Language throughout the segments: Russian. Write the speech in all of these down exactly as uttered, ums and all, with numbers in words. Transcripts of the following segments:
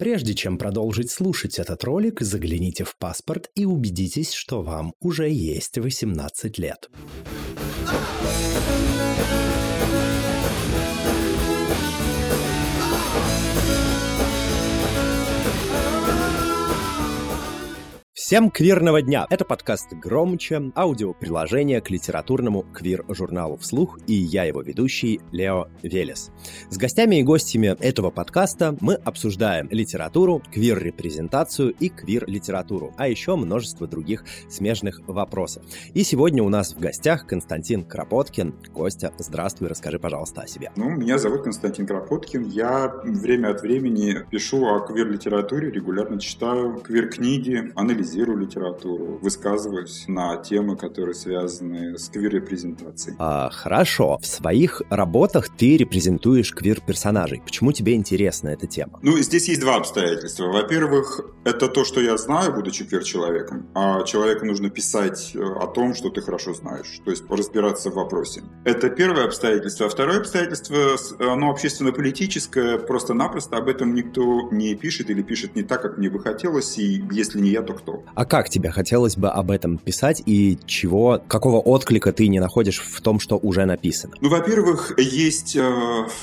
Прежде чем продолжить слушать этот ролик, загляните в паспорт и убедитесь, что вам уже есть восемнадцать лет. Всем квирного дня! Это подкаст «Громче», аудиоприложение к литературному квир-журналу «Вслух», и я его ведущий Лео Велес. С гостями и гостями этого подкаста мы обсуждаем литературу, квир-репрезентацию и квир-литературу, а еще множество других смежных вопросов. И сегодня у нас в гостях Константин Кропоткин. Костя, здравствуй, расскажи, пожалуйста, о себе. Ну, меня зовут Константин Кропоткин. Я время от времени пишу о квир-литературе, регулярно читаю квир-книги, анализирую литературу, высказываюсь на темы, которые связаны с квир-репрезентацией. А, хорошо. В своих работах ты репрезентуешь квир-персонажей. Почему тебе интересна эта тема? Ну, здесь есть два обстоятельства. Во-первых, это то, что я знаю, будучи квир-человеком. А человеку нужно писать о том, что ты хорошо знаешь. То есть разбираться в вопросе. Это первое обстоятельство. А второе обстоятельство, оно общественно-политическое. Просто-напросто об этом никто не пишет или пишет не так, как мне бы хотелось. И если не я, то кто? А как тебе хотелось бы об этом писать и чего, какого отклика ты не находишь в том, что уже написано? Ну, во-первых, есть э,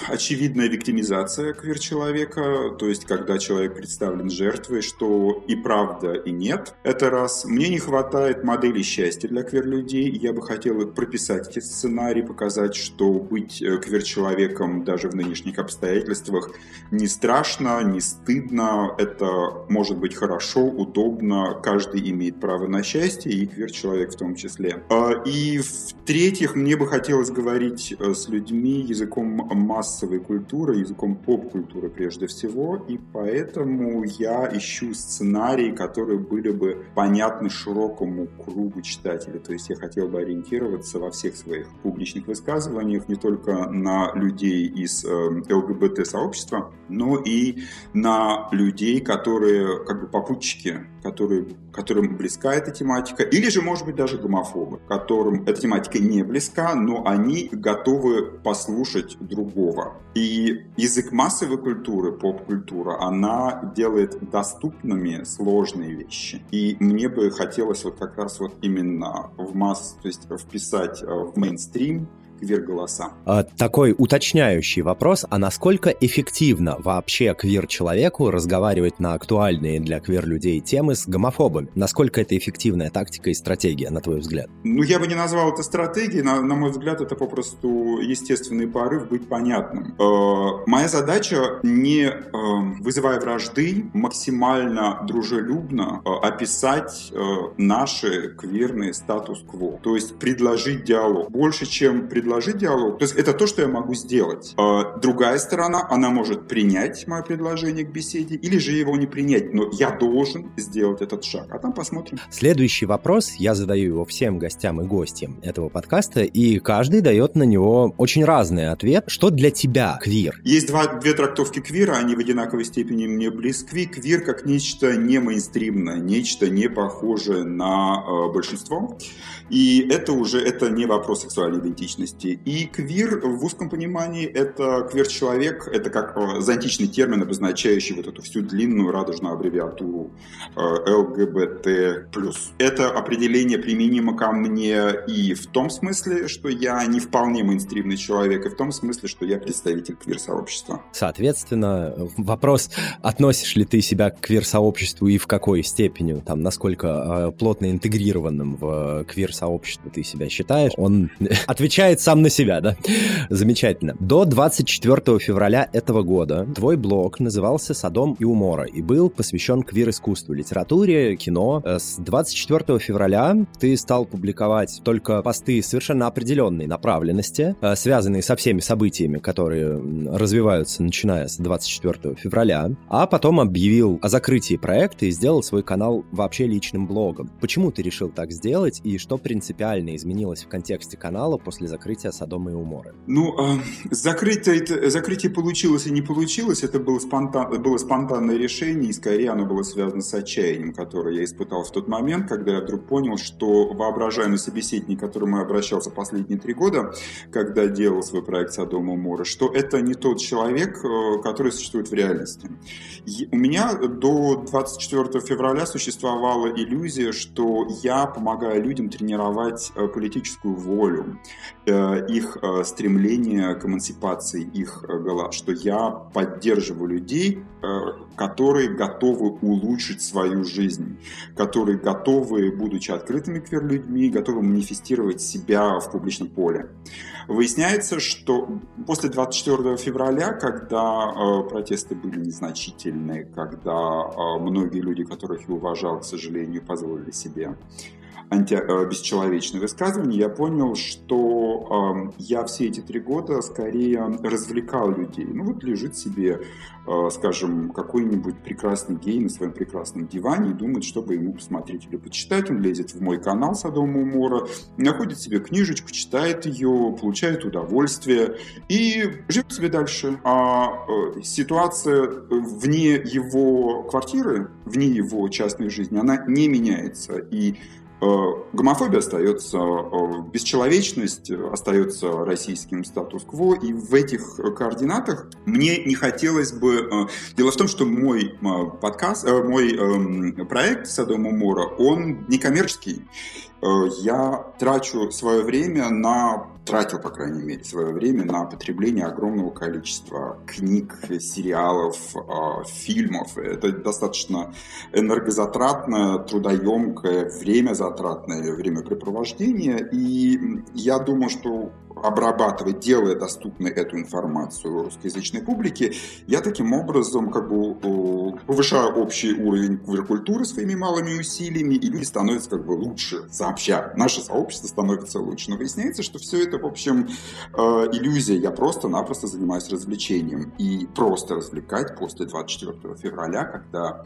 очевидная виктимизация квир-человека, то есть когда человек представлен жертвой, что и правда, и нет. Это раз. Мне не хватает модели счастья для квир-людей, я бы хотел прописать эти сценарии, показать, что быть квир-человеком даже в нынешних обстоятельствах не страшно, не стыдно, это может быть хорошо, удобно, каждый имеет право на счастье, и квир-человек в том числе. И в-третьих, мне бы хотелось говорить с людьми языком массовой культуры, языком поп-культуры прежде всего, и поэтому я ищу сценарии, которые были бы понятны широкому кругу читателя. То есть я хотел бы ориентироваться во всех своих публичных высказываниях не только на людей из ЛГБТ-сообщества, но и на людей, которые как бы попутчики, которые которым близка эта тематика, или же, может быть, даже гомофобы, которым эта тематика не близка, но они готовы послушать другого. И язык массовой культуры, поп-культура, она делает доступными сложные вещи. И мне бы хотелось вот как раз вот именно в массу, то есть вписать в мейнстрим квир-голоса. Такой уточняющий вопрос, а насколько эффективно вообще квир-человеку разговаривать на актуальные для квир-людей темы с гомофобами? Насколько это эффективная тактика и стратегия, на твой взгляд? Ну, я бы не назвал это стратегией, на, на мой взгляд, это попросту естественный порыв быть понятным. Э, моя задача, не э, вызывая вражды, максимально дружелюбно э, описать э, наши квирные статус-кво, то есть предложить диалог. Больше, чем предложить предложить диалог. То есть это то, что я могу сделать. Другая сторона, она может принять мое предложение к беседе или же его не принять, но я должен сделать этот шаг. А там посмотрим. Следующий вопрос, я задаю его всем гостям и гостям этого подкаста, и каждый дает на него очень разный ответ. Что для тебя квир? Есть два, две трактовки квира, они в одинаковой степени мне близки. Квир как нечто не мейнстримное, нечто не похожее на э, большинство. И это уже это не вопрос сексуальной идентичности. И квир в узком понимании — это квир-человек, это как зонтичный термин, обозначающий вот эту всю длинную радужную аббревиатуру ЛГБТ+. Это определение применимо ко мне и в том смысле, что я не вполне мейнстримный человек, и в том смысле, что я представитель квир-сообщества. Соответственно, вопрос, относишь ли ты себя к квир-сообществу и в какой степени, там, насколько плотно интегрированным в квир-сообщество ты себя считаешь, он отвечает сам на себя, да? Замечательно. До двадцать четвёртого февраля этого года твой блог назывался «Содом и Умора» и был посвящен квир-искусству, литературе, кино. С двадцать четвёртого февраля ты стал публиковать только посты совершенно определенной направленности, связанные со всеми событиями, которые развиваются, начиная с двадцать четвёртого февраля, а потом объявил о закрытии проекта и сделал свой канал вообще личным блогом. Почему ты решил так сделать и что принципиально изменилось в контексте канала после закрытия закрытия Содома и Уморы? Ну, э, закрытие, закрытие получилось и не получилось. Это было, спонтан, было спонтанное решение, и скорее оно было связано с отчаянием, которое я испытал в тот момент, когда я вдруг понял, что воображаемый собеседник, к которому я обращался последние три года, когда делал свой проект «Содом и Умора», что это не тот человек, который существует в реальности. И у меня до двадцать четвёртого февраля существовала иллюзия, что я помогаю людям тренировать политическую волю, их стремление к эмансипации их голов, что я поддерживаю людей, которые готовы улучшить свою жизнь, которые готовы, будучи открытыми к людьми, готовы манифестировать себя в публичном поле. Выясняется, что после двадцать четвёртого февраля, когда э, протесты были незначительные, когда э, многие люди, которых я уважал, к сожалению, позволили себе анти... э, бесчеловечные высказывания, я понял, что э, я все эти три года скорее развлекал людей. Ну вот лежит себе, э, скажем, какой-нибудь прекрасный гей на своем прекрасном диване и думает, чтобы ему посмотреть или почитать. Он лезет в мой канал «Содом и Умора», находит себе книжечку, читает ее, получает удовольствие и живет себе дальше. А ситуация вне его квартиры, вне его частной жизни, она не меняется. И гомофобия остается, бесчеловечность остается российским статус-кво, и в этих координатах мне не хотелось бы... Дело в том, что мой подкаст, мой проект «Содом и Умора», он некоммерческий. Я трачу свое время на... тратил, по крайней мере, свое время на потребление огромного количества книг, сериалов, э, фильмов. Это достаточно энергозатратное, трудоемкое, времязатратное времяпрепровождение. И я думаю, что обрабатывая, делая доступной эту информацию русскоязычной публике, я таким образом как бы повышаю общий уровень квир-культуры своими малыми усилиями, и люди становятся как бы лучше сообща. Наше сообщество становится лучше. Но выясняется, что все это, в общем, иллюзия. Я просто-напросто занимаюсь развлечением. И просто развлекать после двадцать четвёртого февраля, когда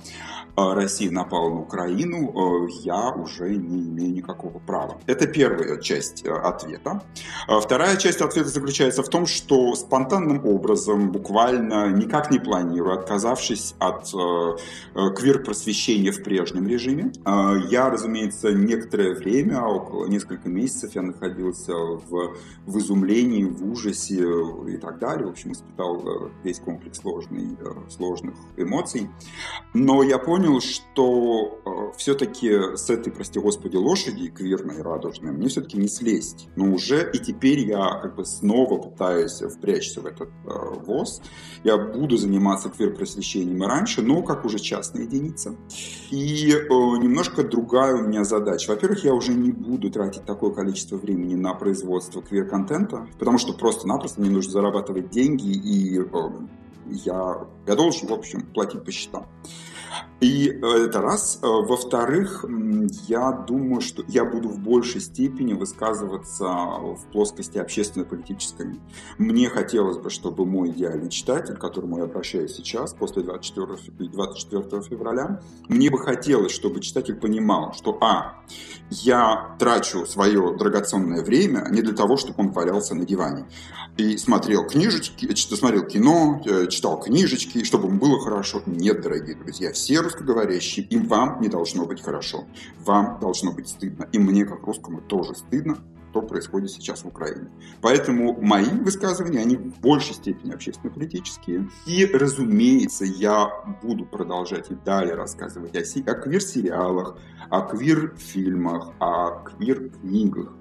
Россия напала на Украину, я уже не имею никакого права. Это первая часть ответа. Вторая Вторая часть ответа заключается в том, что спонтанным образом, буквально никак не планируя, отказавшись от э, квир-просвещения в прежнем режиме, э, я, разумеется, некоторое время, около несколько месяцев, я находился в, в изумлении, в ужасе и так далее. В общем, испытал весь комплекс сложный, сложных эмоций. Но я понял, что э, все-таки с этой, прости господи, лошади квирной, радужной, мне все-таки не слезть. Но уже и теперь я как бы снова пытаюсь впрячься в этот э, воз. Я буду заниматься квир-просвещением и раньше, но как уже частная единица. И э, немножко другая у меня задача. Во-первых, я уже не буду тратить такое количество времени на производство квир-контента, потому что просто-напросто мне нужно зарабатывать деньги, и э, я, я должен, в общем, платить по счетам. И это раз. Во-вторых, я думаю, что я буду в большей степени высказываться в плоскости общественно-политической. Мне хотелось бы, чтобы мой идеальный читатель, к которому я обращаюсь сейчас, после двадцать четвёртого февраля, мне бы хотелось, чтобы читатель понимал, что а, я трачу свое драгоценное время не для того, чтобы он валялся на диване и смотрел книжечки, смотрел кино, читал книжечки, чтобы ему было хорошо. Нет, дорогие друзья, все русскоговорящие, им вам не должно быть хорошо, вам должно быть стыдно, и мне, как русскому, тоже стыдно, что происходит сейчас в Украине. Поэтому мои высказывания, они в большей степени общественно-политические. И, разумеется, я буду продолжать и далее рассказывать о, си- о квир-сериалах, о квир-фильмах, о квир-книгах.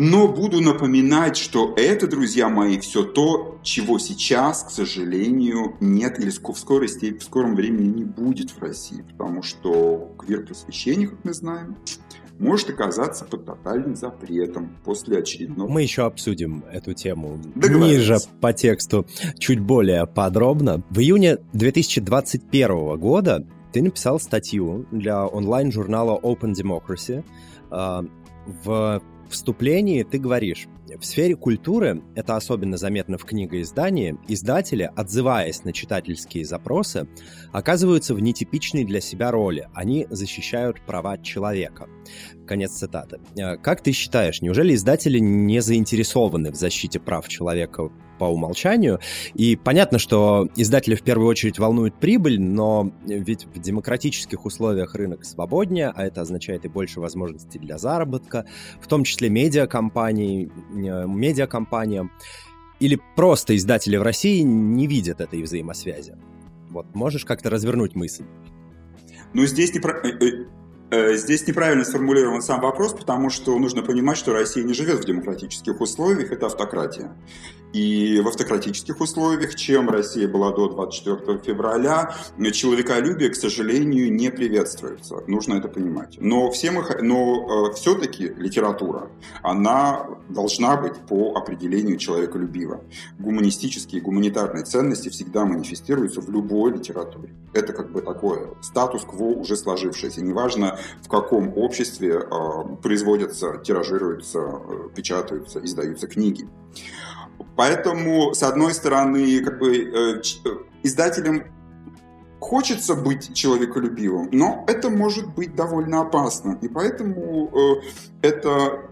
Но буду напоминать, что это, друзья мои, все то, чего сейчас, к сожалению, нет или в, скорой степени, в скором времени не будет в России. Потому что квир-просвещение, как мы знаем, может оказаться под тотальным запретом после очередного... Мы еще обсудим эту тему ниже по тексту чуть более подробно. В июне две тысячи двадцать первого года ты написал статью для онлайн-журнала Open Democracy. В вступлении ты говоришь: В сфере культуры, это особенно заметно в книгоиздании, издатели, отзываясь на читательские запросы, оказываются в нетипичной для себя роли. Они защищают права человека. Конец цитаты. Как ты считаешь, неужели издатели не заинтересованы в защите прав человека по умолчанию? И понятно, что издатели в первую очередь волнует прибыль, но ведь в демократических условиях рынок свободнее, а это означает и больше возможностей для заработка, в том числе медиакомпаний, медиакомпаниям. Или просто издатели в России не видят этой взаимосвязи? Вот можешь как-то развернуть мысль? Ну, здесь не... Здесь неправильно сформулирован сам вопрос, потому что нужно понимать, что Россия не живет в демократических условиях, это автократия. И в автократических условиях, чем Россия была до двадцать четвёртого февраля, человеколюбие, к сожалению, не приветствуется. Нужно это понимать. Но, все мы, но все-таки литература, она должна быть по определению человеколюбива. Гуманистические, гуманитарные ценности всегда манифестируются в любой литературе. Это как бы такое статус-кво уже сложившееся. Неважно, в каком обществе производятся, тиражируются, печатаются, издаются книги. Поэтому, с одной стороны, как бы, издателям хочется быть человеколюбивым, но это может быть довольно опасно. И поэтому эта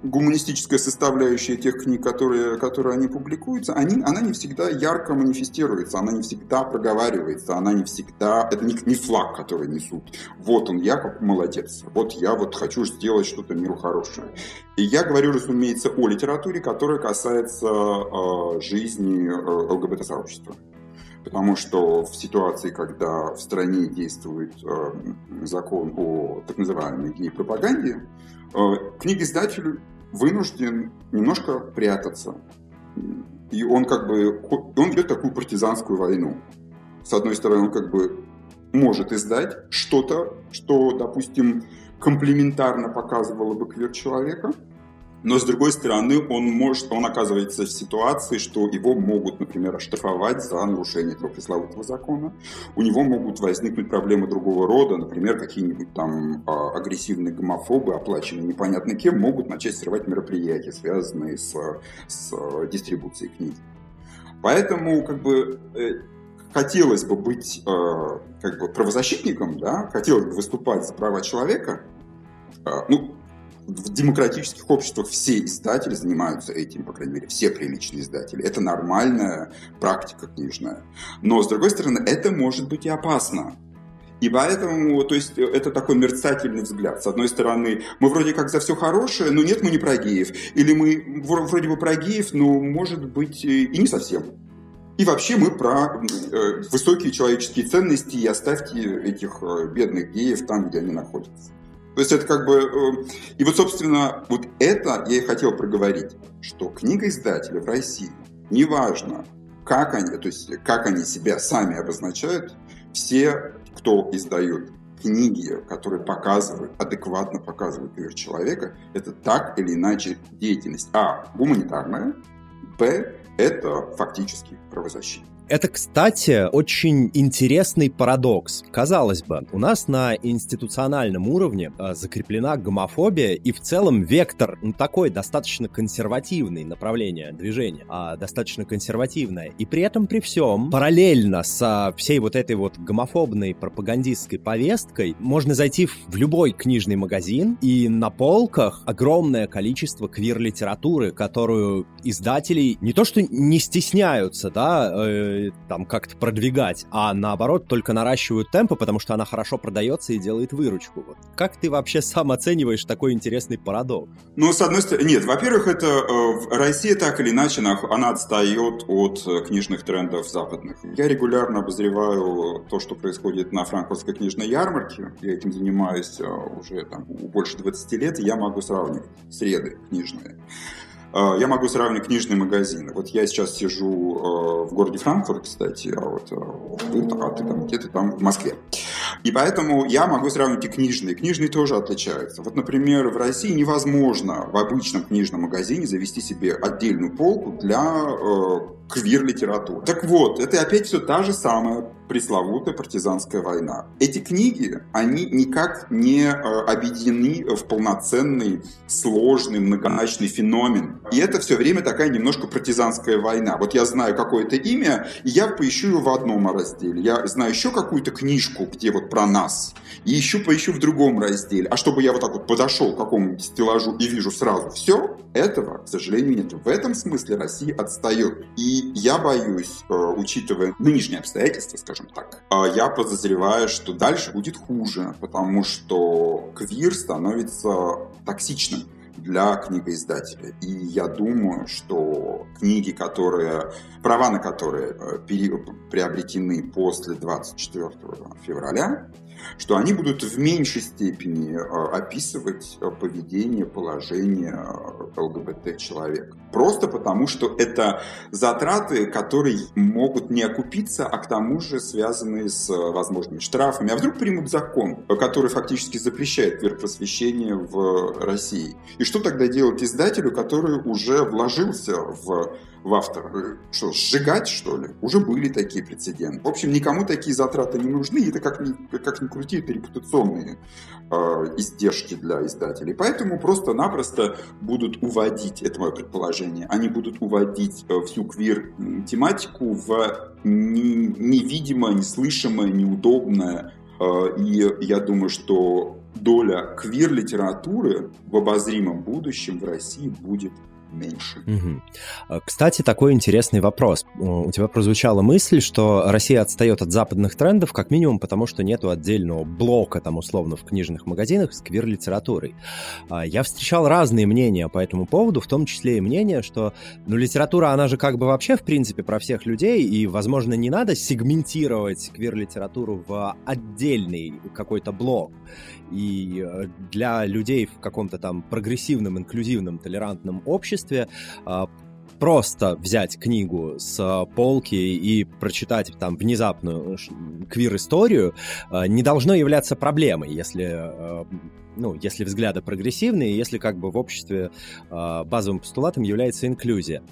гуманистическая составляющая тех книг, которые, которые они публикуются, они, она не всегда ярко манифестируется, она не всегда проговаривается, она не всегда... Это не, не флаг, который несут. Вот он, я как молодец. Вот я вот хочу сделать что-то миру хорошее. И я говорю, разумеется, о литературе, которая касается э, жизни э, ЛГБТ-сообщества. Потому что в ситуации, когда в стране действует э, закон о так называемой гей-пропаганде, э, книгоиздатель вынужден немножко прятаться. И он как бы он ведет такую партизанскую войну. С одной стороны, он как бы может издать что-то, что, допустим, комплементарно показывало бы квир-человека, но, с другой стороны, он, может, он оказывается в ситуации, что его могут, например, оштрафовать за нарушение этого пресловутого закона. У него могут возникнуть проблемы другого рода, например, какие-нибудь там агрессивные гомофобы, оплаченные непонятно кем, могут начать срывать мероприятия, связанные с, с дистрибуцией книги. Поэтому, как бы... Хотелось бы быть э, как бы правозащитником, да? Хотелось бы выступать за права человека. Э, ну, в демократических обществах все издатели занимаются этим, по крайней мере, все приличные издатели. Это нормальная практика книжная. Но, с другой стороны, это может быть и опасно. И поэтому, то есть, это такой мерцательный взгляд. С одной стороны, мы вроде как за все хорошее, но нет, мы не про геев. Или мы вроде бы про геев, но, может быть, и не совсем. И вообще мы про э, высокие человеческие ценности, и оставьте этих э, бедных геев там, где они находятся. То есть это как бы... Э, и вот, собственно, вот это я и хотел проговорить, что книгоиздатели в России, неважно, как они, то есть как они себя сами обозначают, все, кто издает книги, которые показывают, адекватно показывают мир человека, это так или иначе деятельность. А. Гуманитарная. Б. Это фактически правозащита. Это, кстати, очень интересный парадокс. Казалось бы, у нас на институциональном уровне закреплена гомофобия и в целом вектор, ну, такой достаточно консервативный направление движения, а достаточно консервативное. И при этом, при всем, параллельно со всей вот этой вот гомофобной пропагандистской повесткой можно зайти в любой книжный магазин, и на полках огромное количество квир-литературы, которую издатели не то что не стесняются, да, э, там как-то продвигать, а наоборот только наращивают темпы, потому что она хорошо продается и делает выручку. Вот. Как ты вообще сам оцениваешь такой интересный парадокс? Ну, с одной стороны... Нет, во-первых, это Россия так или иначе, она отстает от книжных трендов западных. Я регулярно обозреваю то, что происходит на Франкфуртской книжной ярмарке. Я этим занимаюсь уже там, больше двадцати лет, и я могу сравнивать среды книжные. Я могу сравнить книжные магазины. Вот я сейчас сижу в городе Франкфурт, кстати, а, вот, а ты там где-то там в Москве. И поэтому я могу сравнить и книжные. Книжные тоже отличаются. Вот, например, в России невозможно в обычном книжном магазине завести себе отдельную полку для э, квир-литературы. Так вот, это опять все та же самая пресловутая партизанская война. Эти книги, они никак не объединены в полноценный, сложный, многоначный феномен. И это все время такая немножко партизанская война. Вот я знаю какое-то имя, и я поищу его в одном разделе. Я знаю еще какую-то книжку, где вот про нас, и ищу, поищу в другом разделе. А чтобы я вот так вот подошел к какому-нибудь стеллажу и вижу сразу все, этого, к сожалению, нет. В этом смысле Россия отстает. И я боюсь, учитывая нынешние обстоятельства, скажем так, я подозреваю, что дальше будет хуже, потому что квир становится токсичным для книгоиздателя. И я думаю, что книги, которые, права на которые приобретены после двадцать четвёртого февраля, что они будут в меньшей степени описывать поведение, положение ЛГБТ-человека. Просто потому, что это затраты, которые могут не окупиться, а к тому же связаны с возможными штрафами. А вдруг примут закон, который фактически запрещает квир-просвещение в России? И что тогда делать издателю, который уже вложился в... в автора. Что, сжигать, что ли? Уже были такие прецеденты. В общем, никому такие затраты не нужны. Это, как ни, как ни крути, это репутационные э, издержки для издателей. Поэтому просто-напросто будут уводить, это мое предположение, они будут уводить э, всю квир-тематику в не, невидимое, неслышимое, неудобное. Э, и я думаю, что доля квир-литературы в обозримом будущем в России будет меньше. Угу. Кстати, такой интересный вопрос. У тебя прозвучала мысль, что Россия отстает от западных трендов, как минимум потому, что нету отдельного блока, там, условно, в книжных магазинах с квир-литературой. Я встречал разные мнения по этому поводу, в том числе и мнение, что, ну, литература, она же как бы вообще, в принципе, про всех людей, и, возможно, не надо сегментировать квир-литературу в отдельный какой-то блок. И для людей в каком-то там прогрессивном, инклюзивном, толерантном обществе просто взять книгу с полки и прочитать там внезапную квир-историю не должно являться проблемой, если, ну, если взгляды прогрессивные, если как бы в обществе базовым постулатом является инклюзия.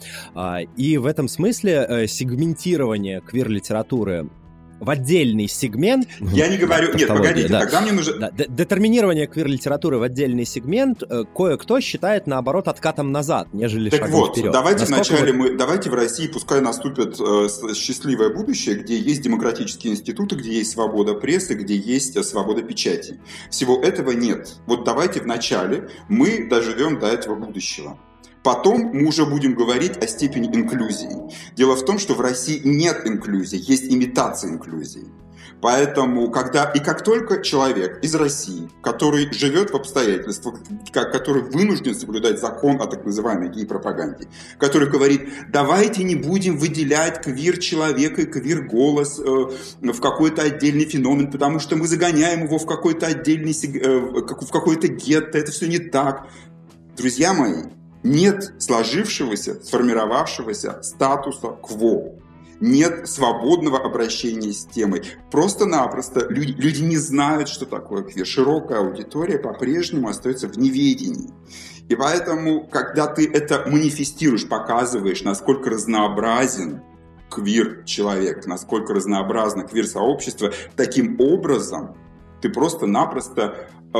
И в этом смысле сегментирование квир-литературы в отдельный сегмент... Я не говорю... Нет, погодите, да. Тогда мне нужно... Да. Детерминирование квир-литературы в отдельный сегмент кое-кто считает, наоборот, откатом назад, нежели так шагом вот, вперед. Так вот, вначале вы... мы... Давайте в России пускай наступит э, счастливое будущее, где есть демократические институты, где есть свобода прессы, где есть свобода печати. Всего этого нет. Вот давайте вначале мы доживем до этого будущего. Потом мы уже будем говорить о степени инклюзии. Дело в том, что в России нет инклюзии, есть имитация инклюзии. Поэтому, когда и как только человек из России, который живет в обстоятельствах, который вынужден соблюдать закон о так называемой гей-пропаганде, который говорит, давайте не будем выделять квир-человека и квир-голос в какой-то отдельный феномен, потому что мы загоняем его в какой-то отдельный, в какой-то гетто, это все не так. Друзья мои, нет сложившегося, сформировавшегося статуса кво. Нет свободного обращения с темой. Просто-напросто люди, люди не знают, что такое квир. Широкая аудитория по-прежнему остается в неведении. И поэтому, когда ты это манифестируешь, показываешь, насколько разнообразен квир-человек, насколько разнообразно квир-сообщество, таким образом ты просто-напросто э,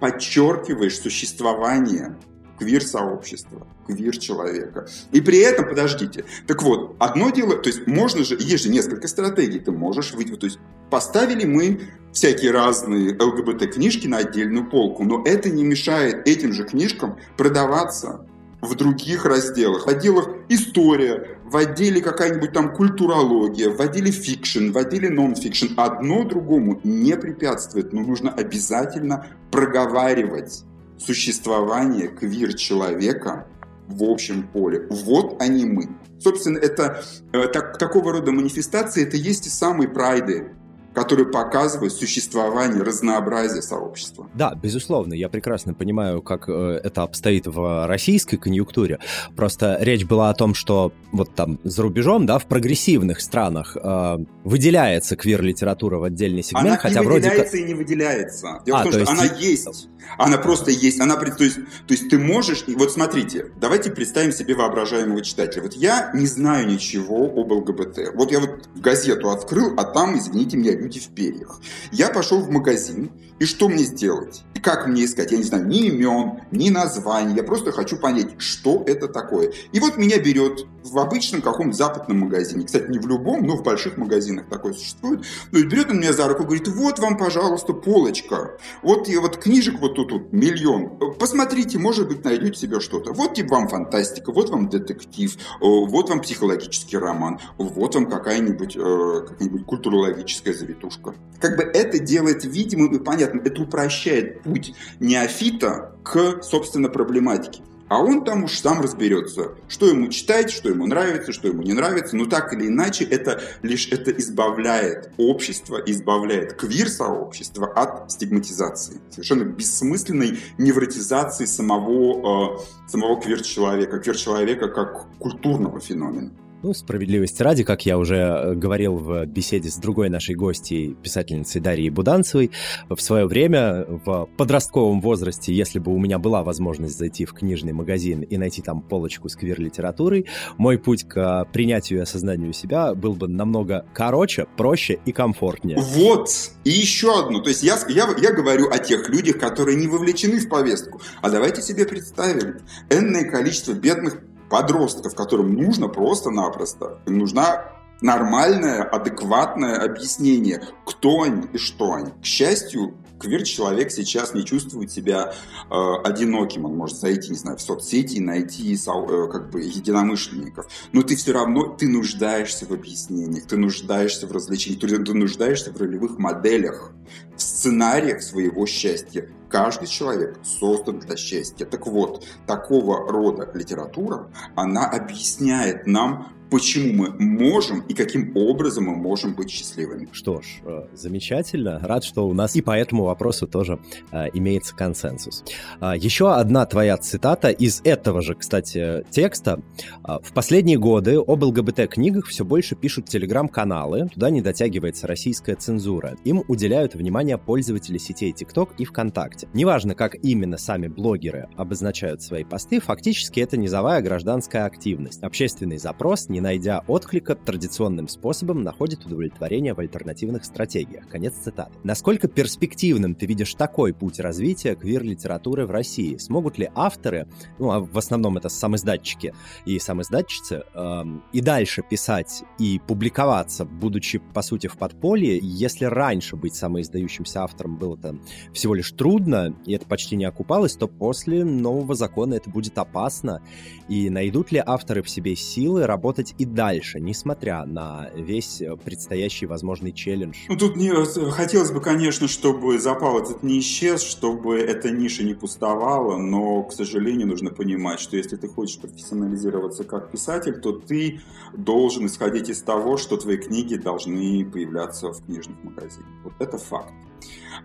подчеркиваешь существование квир-сообщества, квир-человека. И при этом, подождите, так вот, одно дело, то есть можно же, есть же несколько стратегий, ты можешь выйти, то есть поставили мы всякие разные ЛГБТ-книжки на отдельную полку, но это не мешает этим же книжкам продаваться в других разделах. В отделах история, в отделе какая-нибудь там культурология, в отделе фикшн, в отделе нон-фикшн. Одно другому не препятствует, но нужно обязательно проговаривать существование квир-человека в общем поле. Вот они мы. Собственно, это э, так, такого рода манифестации, это есть и самые прайды, которые показывают существование разнообразия сообщества. Да, безусловно, я прекрасно понимаю, как это обстоит в российской конъюнктуре. Просто речь была о том, что вот там за рубежом, да, в прогрессивных странах э, выделяется квир-литература в отдельный сегмент. Она хотя и вроде выделяется, как... и не выделяется. Дело а, в том, то что есть... она есть, она просто есть. Она... То, есть, то есть ты можешь... Вот смотрите, давайте представим себе воображаемого читателя. Вот я не знаю ничего об ЛГБТ. Вот я вот газету открыл, а там, извините меня, люди в перьях. Я пошел в магазин, и что мне сделать? И как мне искать? Я не знаю ни имен, ни названий. Я просто хочу понять, что это такое. И вот меня берет в обычном каком-то западном магазине. Кстати, не в любом, но в больших магазинах такое существует. Ну и берет он меня за руку и говорит, вот вам, пожалуйста, полочка. Вот, и вот книжек вот тут, тут миллион. Посмотрите, может быть, найдете себе что-то. Вот типа, вам фантастика, вот вам детектив, вот вам психологический роман, вот вам какая-нибудь, э, какая-нибудь культурологическая завитушка. Как бы это делает видимым и понятным. Это упрощает путь неофита к, собственно, проблематике. А он там уж сам разберется, что ему читать, что ему нравится, что ему не нравится. Но так или иначе, это лишь это избавляет общество, избавляет квир-сообщество от стигматизации. Совершенно бессмысленной невротизации самого, э, самого квир-человека, квир-человека как культурного феномена. Ну, справедливости ради, как я уже говорил в беседе с другой нашей гостьей, писательницей Дарьей Буданцевой, в свое время, в подростковом возрасте, если бы у меня была возможность зайти в книжный магазин и найти там полочку с квир-литературой, мой путь к принятию и осознанию себя был бы намного короче, проще и комфортнее. Вот! И еще одно. То есть я, я, я говорю о тех людях, которые не вовлечены в повестку. А давайте себе представим энное количество бедных подростков, которым нужно просто-напросто, им нужна нормальное, адекватное объяснение, кто они и что они. К счастью, квир-человек сейчас не чувствует себя э, одиноким. Он может зайти, не знаю, в соцсети и найти э, как бы единомышленников. Но ты все равно, ты нуждаешься в объяснениях, ты нуждаешься в развлечениях, ты, ты нуждаешься в ролевых моделях, в сценариях своего счастья. Каждый человек создан для счастья. Так вот, такого рода литература, она объясняет нам, почему мы можем и каким образом мы можем быть счастливыми. Что ж, замечательно. Рад, что у нас и по этому вопросу тоже а, имеется консенсус. А, еще одна твоя цитата из этого же, кстати, текста. В последние годы об ЛГБТ-книгах все больше пишут телеграм-каналы. Туда не дотягивается российская цензура. Им уделяют внимание пользователи сетей ТикТок и ВКонтакте. Неважно, как именно сами блогеры обозначают свои посты, фактически это низовая гражданская активность. Общественный запрос, не не найдя отклика, традиционным способом находит удовлетворение в альтернативных стратегиях. Конец цитаты. Насколько перспективным ты видишь такой путь развития квир-литературы в России? Смогут ли авторы, ну, а в основном это самоиздатчики и самоиздатчицы, э, и дальше писать и публиковаться, будучи, по сути, в подполье? Если раньше быть самоиздающимся автором было там всего лишь трудно, и это почти не окупалось, то после нового закона это будет опасно. И найдут ли авторы в себе силы работать и дальше, несмотря на весь предстоящий возможный челлендж? Ну, тут не, хотелось бы, конечно, чтобы запал этот не исчез, чтобы эта ниша не пустовала, но, к сожалению, нужно понимать, что если ты хочешь профессионализироваться как писатель, то ты должен исходить из того, что твои книги должны появляться в книжных магазинах. Вот это факт.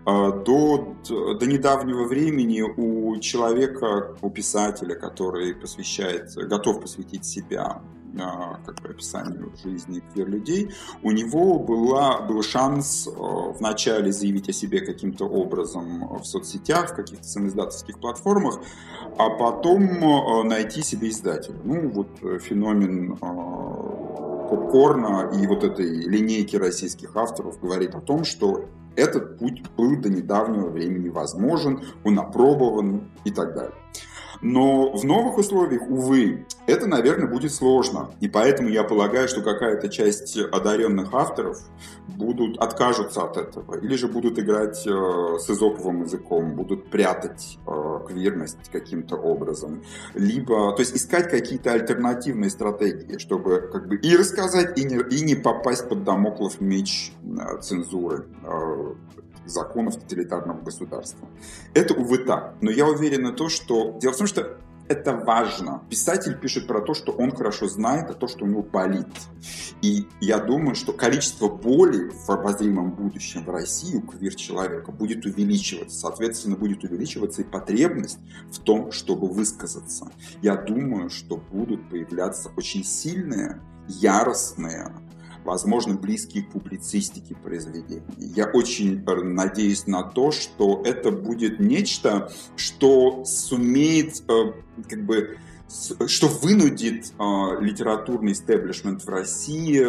До, до недавнего времени у человека, у писателя, который посвящает, готов посвятить себя как бы описанию жизни квир-людей, у него была, был шанс вначале заявить о себе каким-то образом в соцсетях, в каких-то самоиздательских платформах, а потом найти себе издателя. Ну, вот феномен попкорна и вот этой линейки российских авторов говорит о том, что этот путь был до недавнего времени возможен, он опробован и так далее. Но в новых условиях, увы, это, наверное, будет сложно. И поэтому я полагаю, что какая-то часть одаренных авторов будут, откажутся от этого. Или же будут играть э, с эзоповым языком, будут прятать э, квирность каким-то образом. Либо, то есть искать какие-то альтернативные стратегии, чтобы как бы и рассказать, и не, и не попасть под дамоклов меч э, цензуры. Э, законов тоталитарного государства. Это, увы, так. Но я уверен в том, что... Дело в том, что это важно. Писатель пишет про то, что он хорошо знает, а то, что у него болит. И я думаю, что количество боли в обозримом будущем в России у квир-человека будет увеличиваться. Соответственно, будет увеличиваться и потребность в том, чтобы высказаться. Я думаю, что будут появляться очень сильные, яростные, возможно, близкие к публицистике произведения. Я очень надеюсь на то, что это будет нечто, что сумеет, как бы, что вынудит литературный истеблишмент в России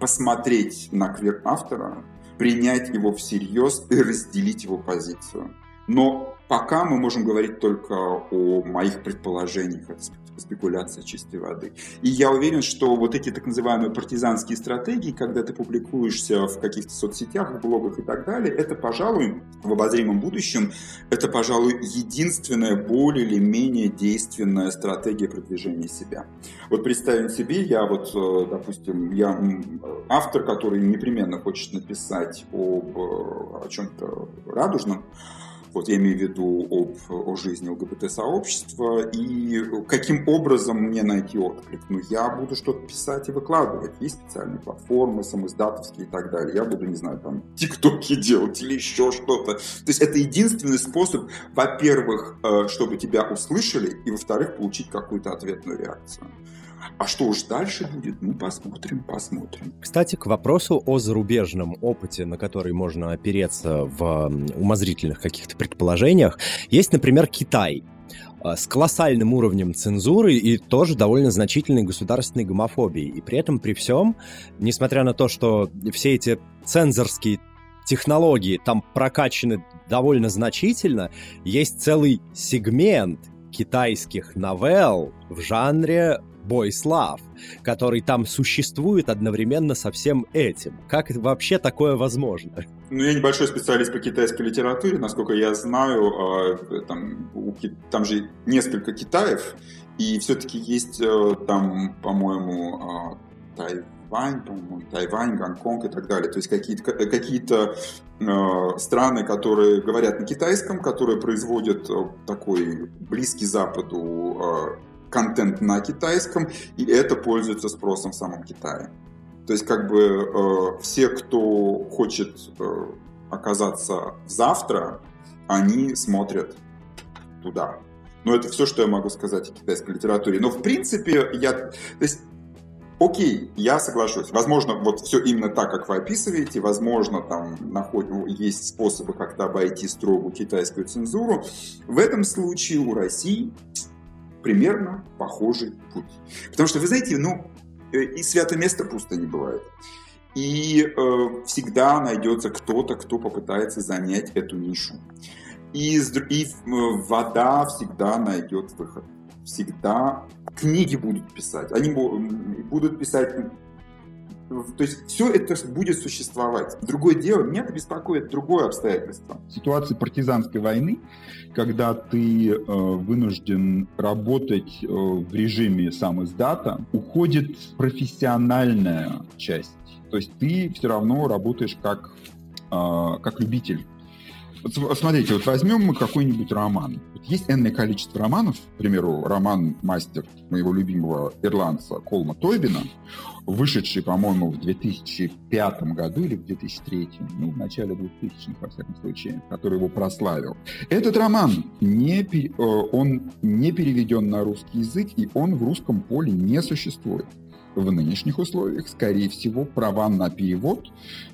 посмотреть на квир-автора, принять его всерьез и разделить его позицию. Но пока мы можем говорить только о моих предположениях, это спекуляция чистой воды. И я уверен, что вот эти так называемые партизанские стратегии, когда ты публикуешься в каких-то соцсетях, в блогах и так далее, это, пожалуй, в обозримом будущем, это, пожалуй, единственная более или менее действенная стратегия продвижения себя. Вот представим себе, я вот, допустим, я автор, который непременно хочет написать об, о чем-то радужном. Вот я имею в виду об, о жизни ЛГБТ-сообщества и каким образом мне найти отклик. Ну, я буду что-то писать и выкладывать. Есть специальные платформы, самоиздатовские и так далее. Я буду, не знаю, там, тиктоки делать или еще что-то. То есть это единственный способ, во-первых, чтобы тебя услышали, и, во-вторых, получить какую-то ответную реакцию. А что уж дальше будет, ну, посмотрим, посмотрим. Кстати, к вопросу о зарубежном опыте, на который можно опереться в умозрительных каких-то предположениях, есть, например, Китай с колоссальным уровнем цензуры и тоже довольно значительной государственной гомофобией. И при этом, при всем, несмотря на то, что все эти цензорские технологии там прокачаны довольно значительно, есть целый сегмент китайских новелл в жанре бойслав, который там существует одновременно со всем этим. Как вообще такое возможно? Ну, я небольшой специалист по китайской литературе, насколько я знаю, там, у, там же несколько Китаев, и все-таки есть там, по-моему, Тайвань, по-моему, Тайвань, Гонконг и так далее. То есть какие-то, какие-то страны, которые говорят на китайском, которые производят такой близкий Западу контент на китайском, и это пользуется спросом в самом Китае. То есть, как бы, э, все, кто хочет э, оказаться завтра, они смотрят туда. Но это все, что я могу сказать о китайской литературе. Но, в принципе, я... То есть, окей, я соглашусь. Возможно, вот все именно так, как вы описываете. Возможно, там находим, есть способы как-то обойти строгую китайскую цензуру. В этом случае у России... примерно похожий путь. Потому что, вы знаете, ну, и святое место пусто не бывает. И э, всегда найдется кто-то, кто попытается занять эту нишу. И, и э, вода всегда найдет выход. Всегда книги будут писать. Они будут писать... То есть все это будет существовать. Другое дело, меня беспокоит другое обстоятельство. Ситуация партизанской войны, когда ты э, вынужден работать э, в режиме сам издата, уходит профессиональная часть. То есть ты все равно работаешь как, э, как любитель. Вот, смотрите, вот возьмем мы какой-нибудь роман. Вот есть энное количество романов, к примеру, роман «Мастер» моего любимого ирландца Колма Тойбина, вышедший, по-моему, в две тысячи пятом году или в две тысячи третьем, ну, в начале двухтысячных, во всяком случае, который его прославил. Этот роман, не, он не переведен на русский язык, и он в русском поле не существует. В нынешних условиях, скорее всего, права на перевод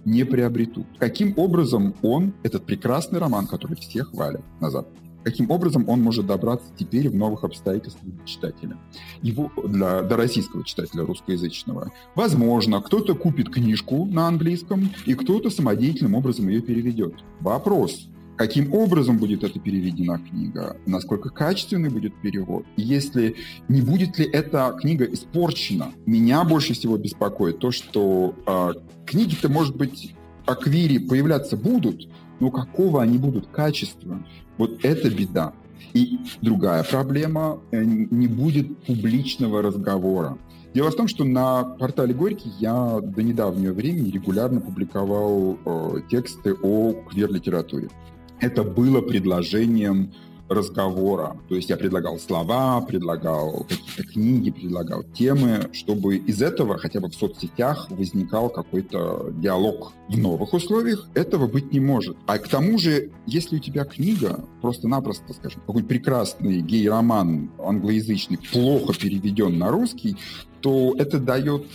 не приобретут. Каким образом он, этот прекрасный роман, который все хвалят на Западе, каким образом он может добраться теперь в новых обстоятельствах для читателя, его, для, до российского читателя русскоязычного? Возможно, кто-то купит книжку на английском, и кто-то самодеятельным образом ее переведет. Вопрос. Каким образом будет это переведена книга? Насколько качественный будет перевод? Если не будет ли эта книга испорчена? Меня больше всего беспокоит то, что э, книги-то, может быть, о квире появляться будут, но какого они будут качества? Вот это беда. И другая проблема – не будет публичного разговора. Дело в том, что на портале Горький я до недавнего времени регулярно публиковал э, тексты о квир-литературе. Это было предложением разговора. То есть я предлагал слова, предлагал какие-то книги, предлагал темы, чтобы из этого хотя бы в соцсетях возникал какой-то диалог. В новых условиях этого быть не может. А к тому же, если у тебя книга, просто-напросто, скажем, какой-нибудь прекрасный гей-роман англоязычный, плохо переведен на русский, то это дает...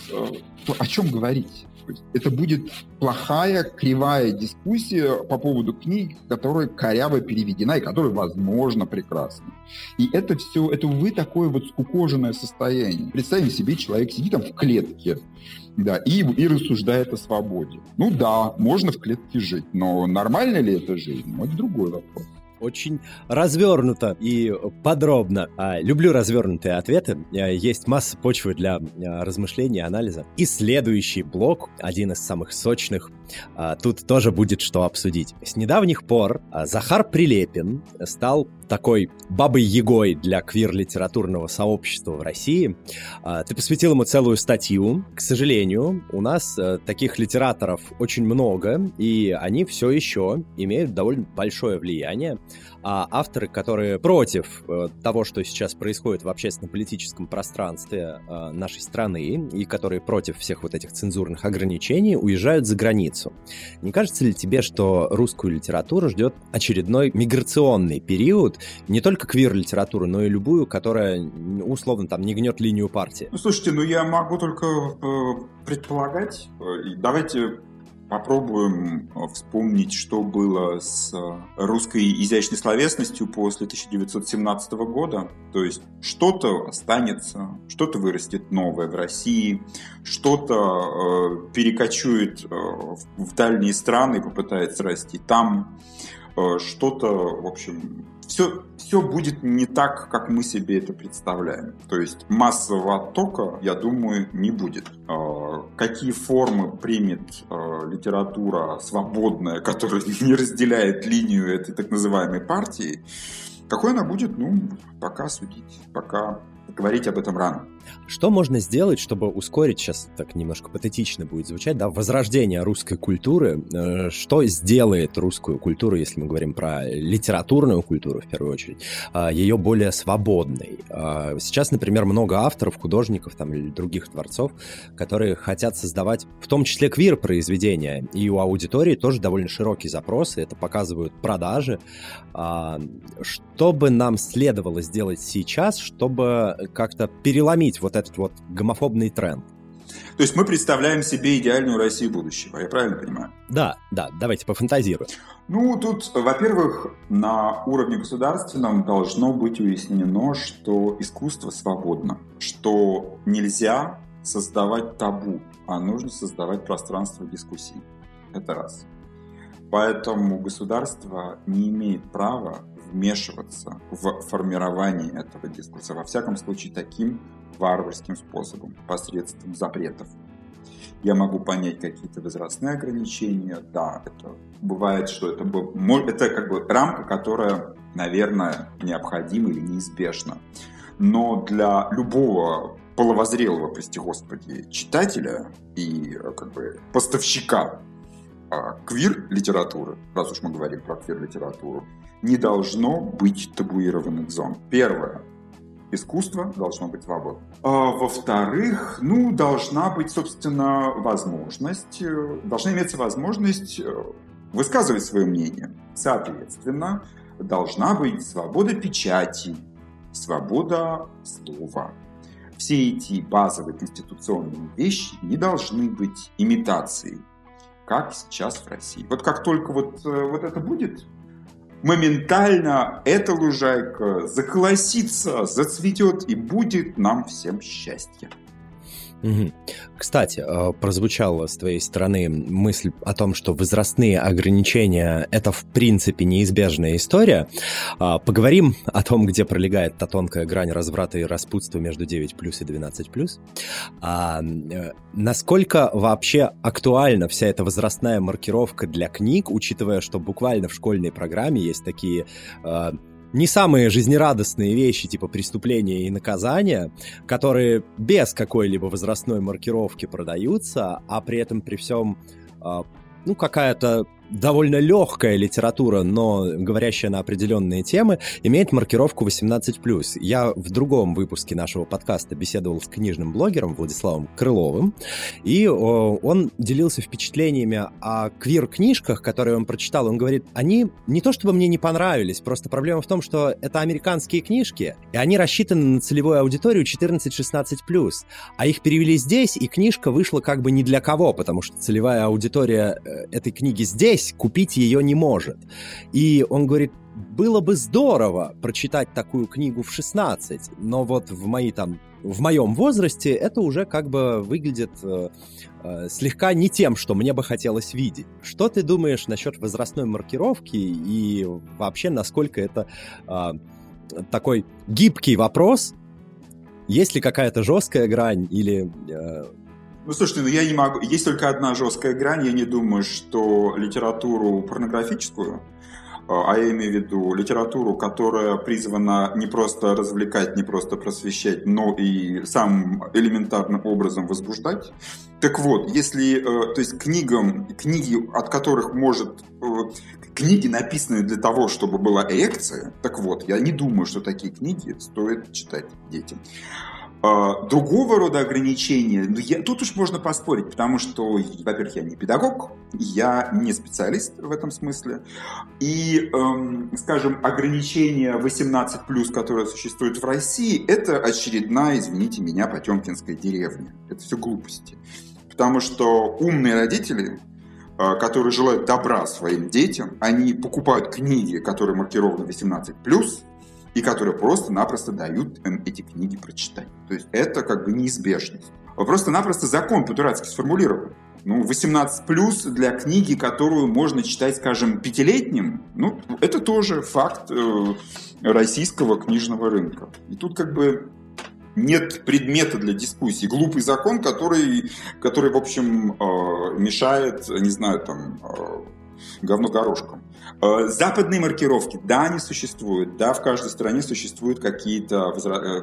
О чем говорить? Это будет плохая, кривая дискуссия по поводу книг, которая коряво переведена и которая, возможно, прекрасна. И это все, это, увы, такое вот скукоженное состояние. Представим себе, человек сидит там в клетке, да, и, и рассуждает о свободе. Ну да, можно в клетке жить, но нормально ли это жизнь? Ну, это другой вопрос. Очень развернуто и подробно. Люблю развернутые ответы. Есть масса почвы для размышлений и анализа. И следующий блок, один из самых сочных, тут тоже будет что обсудить. С недавних пор Захар Прилепин стал такой бабой-ягой для квир-литературного сообщества в России. Ты посвятил ему целую статью. К сожалению, у нас таких литераторов очень много, и они все еще имеют довольно большое влияние. А авторы, которые против того, что сейчас происходит в общественно-политическом пространстве нашей страны, и которые против всех вот этих цензурных ограничений, уезжают за границу. Не кажется ли тебе, что русскую литературу ждет очередной миграционный период, не только квир-литературу, но и любую, которая, условно, там не гнет линию партии? Ну, слушайте, ну я могу только предполагать. Давайте... Попробуем вспомнить, что было с русской изящной словесностью после тысяча девятьсот семнадцатого года. То есть что-то останется, что-то вырастет новое в России, что-то э, перекочует э, в дальние страны и попытается расти там. Э, что-то, в общем, все, все будет не так, как мы себе это представляем. То есть массового оттока, я думаю, не будет. Какие формы примет э, литература свободная, которая не разделяет линию этой так называемой партии, какой она будет, ну, пока судить, пока говорить об этом рано. Что можно сделать, чтобы ускорить, сейчас так немножко патетично будет звучать, да, возрождение русской культуры? Что сделает русскую культуру, если мы говорим про литературную культуру в первую очередь, ее более свободной? Сейчас, например, много авторов, художников там, или других творцов, которые хотят создавать, в том числе квир-произведения, и у аудитории тоже довольно широкие запросы, это показывают продажи. Что бы нам следовало сделать сейчас, чтобы как-то переломить вот этот вот гомофобный тренд? То есть мы представляем себе идеальную Россию будущего, я правильно понимаю? Да, да, давайте пофантазируем. Ну, тут, во-первых, на уровне государственном должно быть уяснено, что искусство свободно, что нельзя создавать табу, а нужно создавать пространство дискуссий. Это раз. Поэтому государство не имеет права вмешиваться в формирование этого дискурса, во всяком случае таким варварским способом, посредством запретов. Я могу понять какие-то возрастные ограничения, да, это бывает, что это, это как бы рамка, которая, наверное, необходима или неизбежна, но для любого половозрелого, прости господи, читателя и как бы поставщика квир-литературы, раз уж мы говорим про квир-литературу, не должно быть табуированных зон. Первое. Искусство должно быть свободно. А, во-вторых, ну, должна быть, собственно, возможность, должна иметься возможность высказывать свое мнение. Соответственно, должна быть свобода печати, свобода слова. Все эти базовые конституционные вещи не должны быть имитацией, как сейчас в России. Вот как только вот, вот это будет, моментально эта лужайка заколосится, зацветет и будет нам всем счастье. Кстати, прозвучала с твоей стороны мысль о том, что возрастные ограничения – это, в принципе, неизбежная история. Поговорим о том, где пролегает та тонкая грань разврата и распутства между девять плюс и двенадцать плюс. А насколько вообще актуальна вся эта возрастная маркировка для книг, учитывая, что буквально в школьной программе есть такие... не самые жизнерадостные вещи, типа преступления и наказания, которые без какой-либо возрастной маркировки продаются, а при этом при всем, ну, какая-то довольно легкая литература, но говорящая на определенные темы, имеет маркировку восемнадцать плюс. Я в другом выпуске нашего подкаста беседовал с книжным блогером Владиславом Крыловым, и он делился впечатлениями о квир-книжках, которые он прочитал. Он говорит, они не то чтобы мне не понравились, просто проблема в том, что это американские книжки, и они рассчитаны на целевую аудиторию четырнадцать-шестнадцать плюс, а их перевели здесь, и книжка вышла как бы не для кого, потому что целевая аудитория этой книги здесь купить ее не может. И он говорит, было бы здорово прочитать такую книгу в шестнадцать, но вот в мои там... в моем возрасте это уже как бы выглядит э, э, слегка не тем, что мне бы хотелось видеть. Что ты думаешь насчет возрастной маркировки и вообще насколько это э, такой гибкий вопрос? Есть ли какая-то жесткая грань или... Э... Ну, слушайте, ну я не могу... Есть только одна жесткая грань. Я не думаю, что литературу порнографическую... А я имею в виду литературу, которая призвана не просто развлекать, не просто просвещать, но и самым элементарным образом возбуждать. Так вот, если, то есть книгам, книги, от которых может, книги написаны для того, чтобы была эрекция, так вот, я не думаю, что такие книги стоит читать детям. Другого рода ограничения, ну, я, тут уж можно поспорить, потому что, во-первых, я не педагог, я не специалист в этом смысле, и, эм, скажем, ограничение восемнадцать плюс, которое существует в России, это очередная, извините меня, потемкинская деревня. Это все глупости. Потому что умные родители, э, которые желают добра своим детям, они покупают книги, которые маркированы восемнадцать плюс, и которые просто-напросто дают им эти книги прочитать. То есть это как бы неизбежность. Просто-напросто закон по-дурацки сформулирован. Ну, восемнадцать плюс для книги, которую можно читать, скажем, пятилетним, ну, это тоже факт э, российского книжного рынка. И тут как бы нет предмета для дискуссии. Глупый закон, который, который в общем, э, мешает, не знаю, там... Э, говно горошком. Западные маркировки, да, они существуют, да, в каждой стране существует какие-то,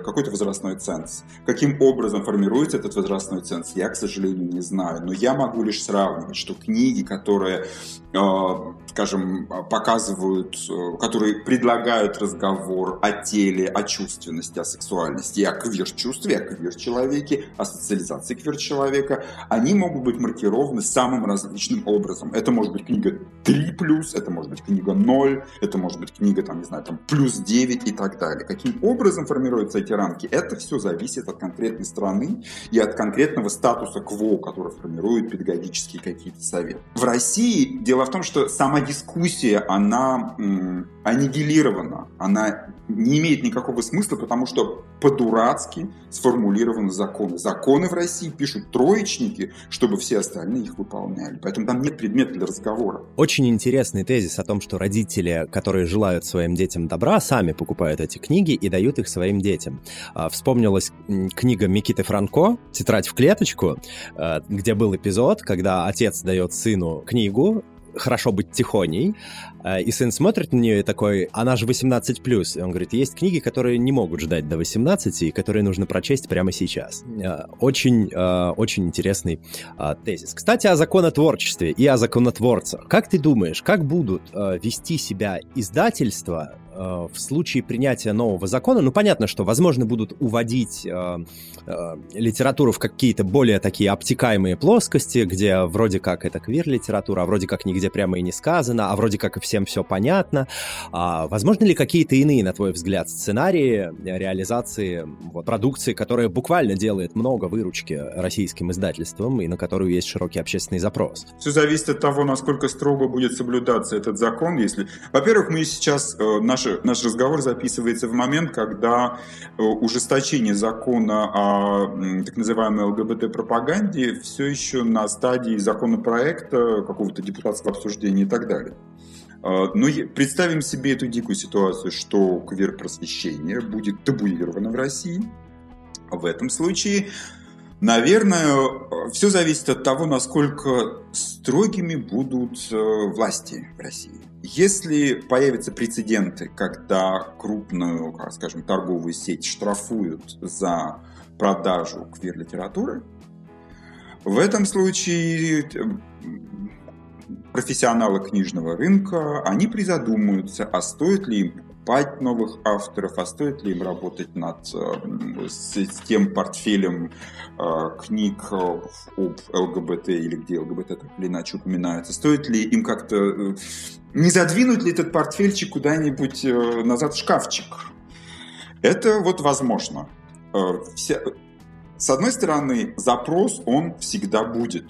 какой-то возрастной ценз. Каким образом формируется этот возрастной ценз, я, к сожалению, не знаю. Но я могу лишь сравнивать, что книги, которые, скажем, показывают, которые предлагают разговор о теле, о чувственности, о сексуальности, о квир-чувстве, о квир-человеке, о социализации квир-человека, они могут быть маркированы самым различным образом. Это может быть книга три плюс, это может быть книга ноль, это может быть книга, там, не знаю, там, плюс девять и так далее. Каким образом формируются эти рамки, это все зависит от конкретной страны и от конкретного статуса кво, который формирует педагогические какие-то советы. В России дело в том, что сама дискуссия, она м- аннигилирована, она не имеет никакого смысла, потому что по-дурацки сформулированы законы. Законы в России пишут троечники, чтобы все остальные их выполняли. Поэтому там нет предмета для разговора. Очень интересный тезис о том, что родители, которые желают своим детям добра, сами покупают эти книги и дают их своим детям. Вспомнилась книга Микиты Франко «Тетрадь в клеточку», где был эпизод, когда отец дает сыну книгу «Хорошо быть тихоней», и сын смотрит на нее и такой, она же восемнадцать плюс. И он говорит, есть книги, которые не могут ждать до восемнадцати, и которые нужно прочесть прямо сейчас. Очень, очень интересный тезис. Кстати, о законотворчестве и о законотворцах. Как ты думаешь, как будут вести себя издательства в случае принятия нового закона? Ну, понятно, что, возможно, будут уводить э, э, литературу в какие-то более такие обтекаемые плоскости, где вроде как это квир-литература, а вроде как нигде прямо и не сказано, а вроде как и всем все понятно. А возможно ли какие-то иные, на твой взгляд, сценарии реализации вот, продукции, которая буквально делает много выручки российским издательствам и на которую есть широкий общественный запрос? Все зависит от того, насколько строго будет соблюдаться этот закон. Если, во-первых, мы сейчас э, наши Наш разговор записывается в момент, когда ужесточение закона о так называемой ЛГБТ-пропаганде все еще на стадии законопроекта, какого-то депутатского обсуждения и так далее. Но представим себе эту дикую ситуацию, что квир-просвещение будет табуировано в России. В этом случае, наверное, все зависит от того, насколько строгими будут власти в России. Если появятся прецеденты, когда крупную, скажем, торговую сеть штрафуют за продажу квир-литературы, в этом случае профессионалы книжного рынка, они призадумаются, а стоит ли им покупать новых авторов, а стоит ли им работать над с, с тем портфелем э, книг об ЛГБТ или где ЛГБТ так или иначе упоминается, стоит ли им как-то, не задвинуть ли этот портфельчик куда-нибудь э, назад в шкафчик. Это вот возможно. Э, вся... С одной стороны, запрос, он всегда будет.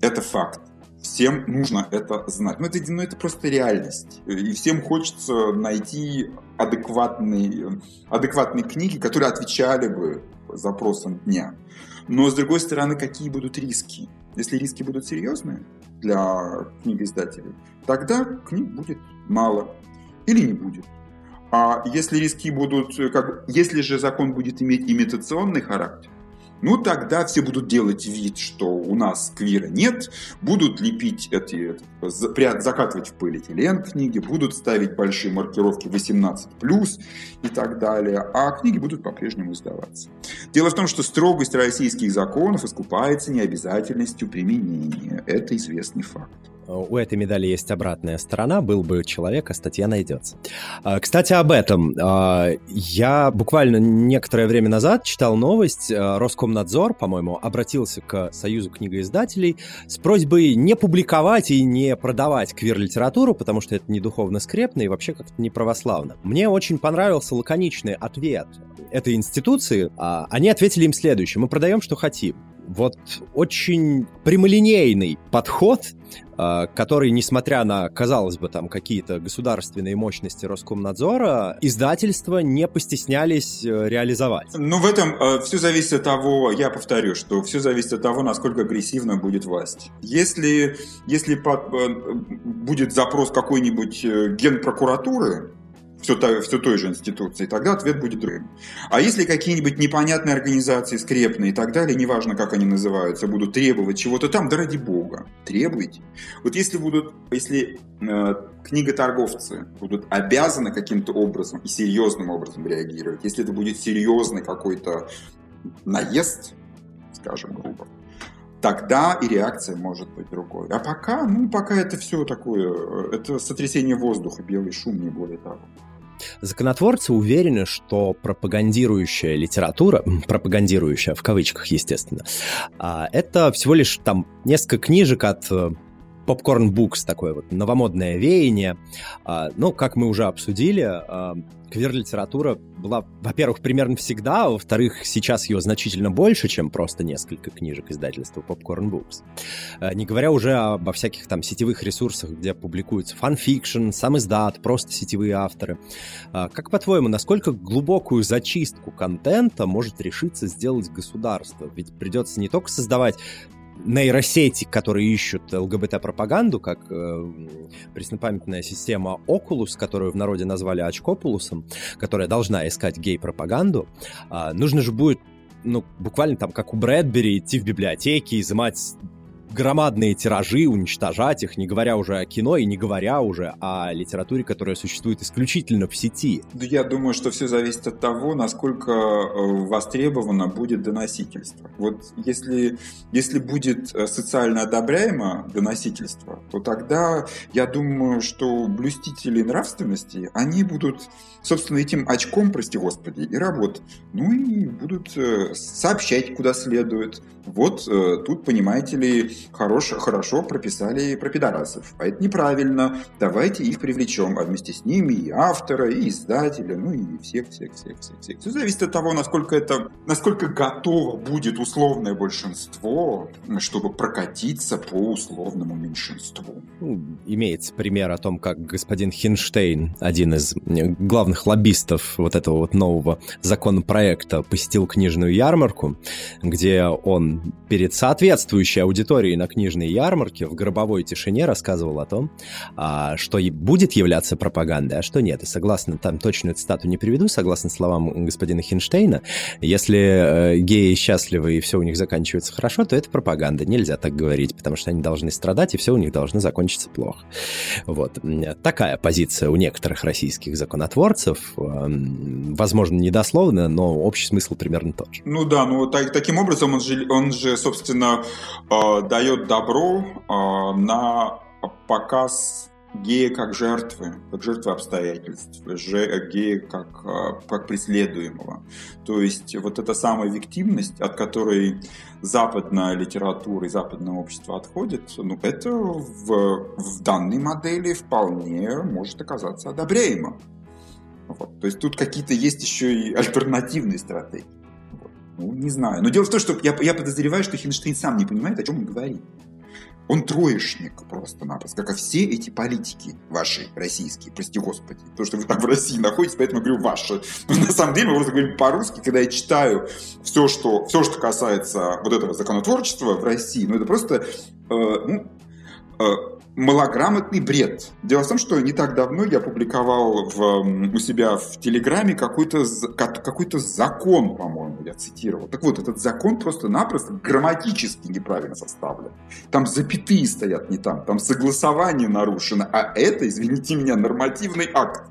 Это факт. Всем нужно это знать. Но это, ну, это просто реальность. И всем хочется найти адекватные, адекватные книги, которые отвечали бы запросам дня. Но, с другой стороны, какие будут риски? Если риски будут серьезные для книгоиздателей, тогда книг будет мало или не будет. А если риски будут, как, если же закон будет иметь имитационный характер, ну тогда все будут делать вид, что у нас квира нет, будут лепить эти, закатывать в полиэтилен книги, будут ставить большие маркировки восемнадцать плюс и так далее, а книги будут по-прежнему издаваться. Дело в том, что строгость российских законов искупается необязательностью применения. Это известный факт. У этой медали есть обратная сторона. Был бы человек, а статья найдется. Кстати, об этом. Я буквально некоторое время назад читал новость. Роскомнадзор, по-моему, обратился к Союзу книгоиздателей с просьбой не публиковать и не продавать квир-литературу, потому что это не духовно скрепно и вообще как-то не православно. Мне очень понравился лаконичный ответ этой институции. Они ответили им следующее. Мы продаем, что хотим. Вот очень прямолинейный подход, который, несмотря на, казалось бы, там какие-то государственные мощности Роскомнадзора, издательства не постеснялись реализовать. Ну, в этом э, все зависит от того, я повторю, что все зависит от того, насколько агрессивно будет власть. Если, если под, э, будет запрос какой-нибудь генпрокуратуры, все той, все той же институции, тогда ответ будет другим. А если какие-нибудь непонятные организации, скрепные и так далее, неважно, как они называются, будут требовать чего-то там, да ради бога, требуйте. Вот если будут, если э, книготорговцы будут обязаны каким-то образом и серьезным образом реагировать, если это будет серьезный какой-то наезд, скажем грубо, тогда и реакция может быть другой. А пока, ну, пока это все такое, это сотрясение воздуха, белый шум, не более того. Законотворцы уверены, что пропагандирующая литература, пропагандирующая в кавычках, естественно, это всего лишь там несколько книжек от Popcorn Books, такое вот новомодное веяние. Ну, как мы уже обсудили, квир-литература была, во-первых, примерно всегда, а во-вторых, сейчас ее значительно больше, чем просто несколько книжек издательства Popcorn Books. Не говоря уже обо всяких там сетевых ресурсах, где публикуются фанфикшн, сам издат, просто сетевые авторы. Как, по-твоему, насколько глубокую зачистку контента может решиться сделать государство? Ведь придется не только создавать нейросети, которые ищут ЛГБТ-пропаганду, как э, преснопамятная система Oculus, которую в народе назвали очкополусом, которая должна искать гей-пропаганду, э, нужно же будет, ну, буквально там, как у Брэдбери, идти в библиотеки, изымать громадные тиражи, уничтожать их, не говоря уже о кино и не говоря уже о литературе, которая существует исключительно в сети. Я думаю, что все зависит от того, насколько востребовано будет доносительство. Вот если, если будет социально одобряемо доносительство, то тогда, я думаю, что блюстители нравственности, они будут, собственно, этим очком, прости господи, и работать. Ну и будут сообщать, куда следует. Вот тут, понимаете ли, Хорошо, хорошо прописали про пидорасов, а это неправильно, давайте их привлечем, а вместе с ними и автора, и издателя, ну и всех-всех-всех-всех. Все зависит от того, насколько это, насколько готово будет условное большинство, чтобы прокатиться по условному меньшинству. Имеется пример о том, как господин Хинштейн, один из главных лоббистов вот этого вот нового законопроекта, посетил книжную ярмарку, где он перед соответствующей аудиторией на книжной ярмарке в гробовой тишине рассказывал о том, что будет являться пропагандой, а что нет. И согласно, там точную цитату не приведу, согласно словам господина Хинштейна, если геи счастливы и все у них заканчивается хорошо, то это пропаганда. Нельзя так говорить, потому что они должны страдать, и все у них должно закончиться плохо. Вот. Такая позиция у некоторых российских законотворцев. Возможно, недословно, но общий смысл примерно тот же. Ну да, ну так, таким образом он же, он же собственно, дает добро на показ гея как жертвы, как жертвы обстоятельств, гея как, как преследуемого. То есть вот эта самая виктимность, от которой западная литература и западное общество отходит, ну, это в, в данной модели вполне может оказаться одобряемым. Вот. То есть тут какие-то есть еще и альтернативные стратегии. Вот. Ну, не знаю. Но дело в том, что я, я подозреваю, что Хинштейн сам не понимает, о чем он говорит. Он троечник просто-напросто, как и все эти политики ваши российские, прости господи, то, что вы там в России находитесь, поэтому я говорю «ваши». Но на самом деле мы просто говорим по-русски, когда я читаю все, что, все, что касается вот этого законотворчества в России, ну это просто э, ну, э, малограмотный бред. Дело в том, что не так давно я публиковал в, у себя в Телеграме какой-то, какой-то закон, по-моему, я цитировал. Так вот, этот закон просто-напросто грамматически неправильно составлен. Там запятые стоят не там, там согласование нарушено, а это, извините меня, нормативный акт.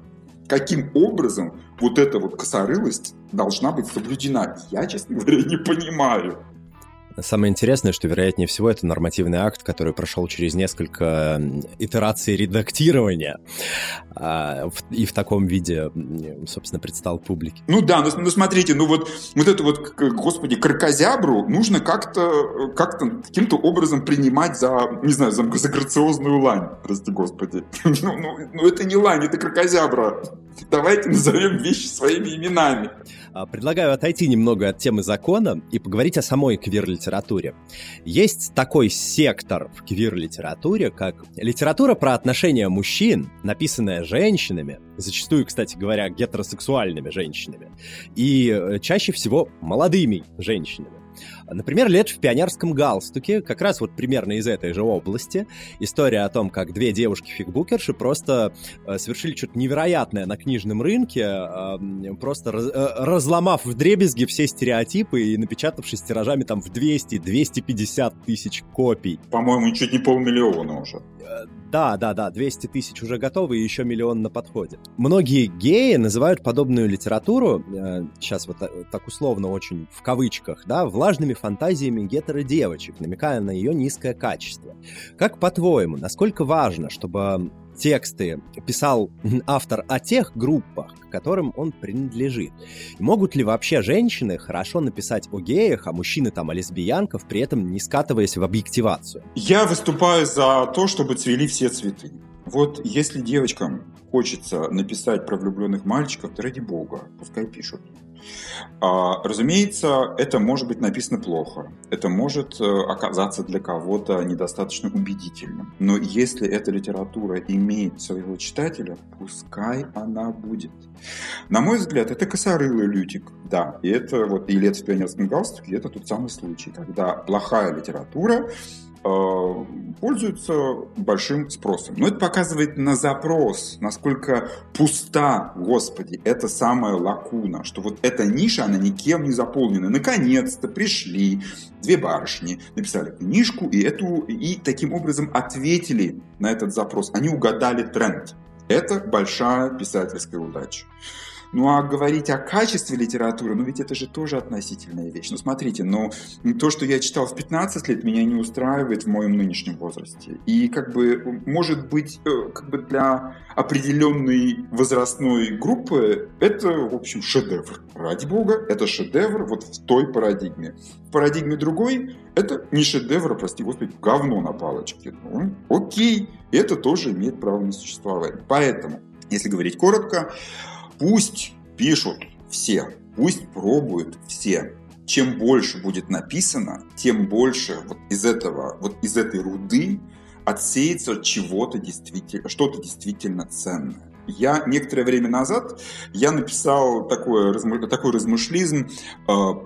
Каким образом вот эта вот косорылость должна быть соблюдена? Я, честно говоря, не понимаю. Самое интересное, что, вероятнее всего, это нормативный акт, который прошел через несколько итераций редактирования и в таком виде, собственно, предстал публике. Ну да, ну, ну смотрите, ну вот, вот эту вот, господи, кракозябру нужно как-то, как-то каким-то образом принимать за, не знаю, за, за грациозную лань, прости господи. Ну, ну, ну это не лань, это кракозябра. Давайте назовем вещи своими именами. Предлагаю отойти немного от темы закона и поговорить о самой квир-литературе. Есть такой сектор в квир-литературе, как литература про отношения мужчин, написанная женщинами, зачастую, кстати говоря, гетеросексуальными женщинами, и чаще всего молодыми женщинами. Например, «Лето в пионерском галстуке», как раз вот примерно из этой же области. История о том, как две девушки-фигбукерши просто э, совершили что-то невероятное на книжном рынке, э, просто раз, э, разломав вдребезги все стереотипы и напечатавшись тиражами там в двести-двести пятьдесят тысяч копий. По-моему, чуть не полмиллиона уже. Э, да, да, да, двести тысяч уже готовы и еще миллион на подходе. Многие геи называют подобную литературу, э, сейчас вот так условно очень в кавычках, да, влажными фантазиями гетеродевочек, намекая на ее низкое качество. Как, по-твоему, насколько важно, чтобы тексты писал автор о тех группах, к которым он принадлежит? И могут ли вообще женщины хорошо написать о геях, а мужчины там о лесбиянках, при этом не скатываясь в объективацию? Я выступаю за то, чтобы цвели все цветы. Вот если девочкам хочется написать про влюбленных мальчиков, то ради бога, пускай пишут. А, разумеется, это может быть написано плохо. Это может оказаться для кого-то недостаточно убедительным. Но если эта литература имеет своего читателя, пускай она будет. На мой взгляд, это косорылый лютик. Да, и это вот и «Лето в пионерском галстуке», это тот самый случай, когда плохая литература пользуются большим спросом. Но это показывает на запрос, насколько пуста, господи, эта самая лакуна, что вот эта ниша, она никем не заполнена. Наконец-то пришли две барышни, написали книжку и, эту, и таким образом ответили на этот запрос. Они угадали тренд. Это большая писательская удача. Ну, а говорить о качестве литературы, ну, ведь это же тоже относительная вещь. Ну, смотрите, ну, то, что я читал в пятнадцать лет, меня не устраивает в моем нынешнем возрасте. И, как бы, может быть, как бы для определенной возрастной группы это, в общем, шедевр. Ради бога, это шедевр вот в той парадигме. В парадигме другой это не шедевр, прости господи, говно на палочке. Ну, окей, это тоже имеет право на существование. Поэтому, если говорить коротко, пусть пишут все, пусть пробуют все. Чем больше будет написано, тем больше вот из этого, вот из этой руды отсеется чего-то действительно, что-то действительно ценное. Я некоторое время назад я написал такое, такой размышлизм,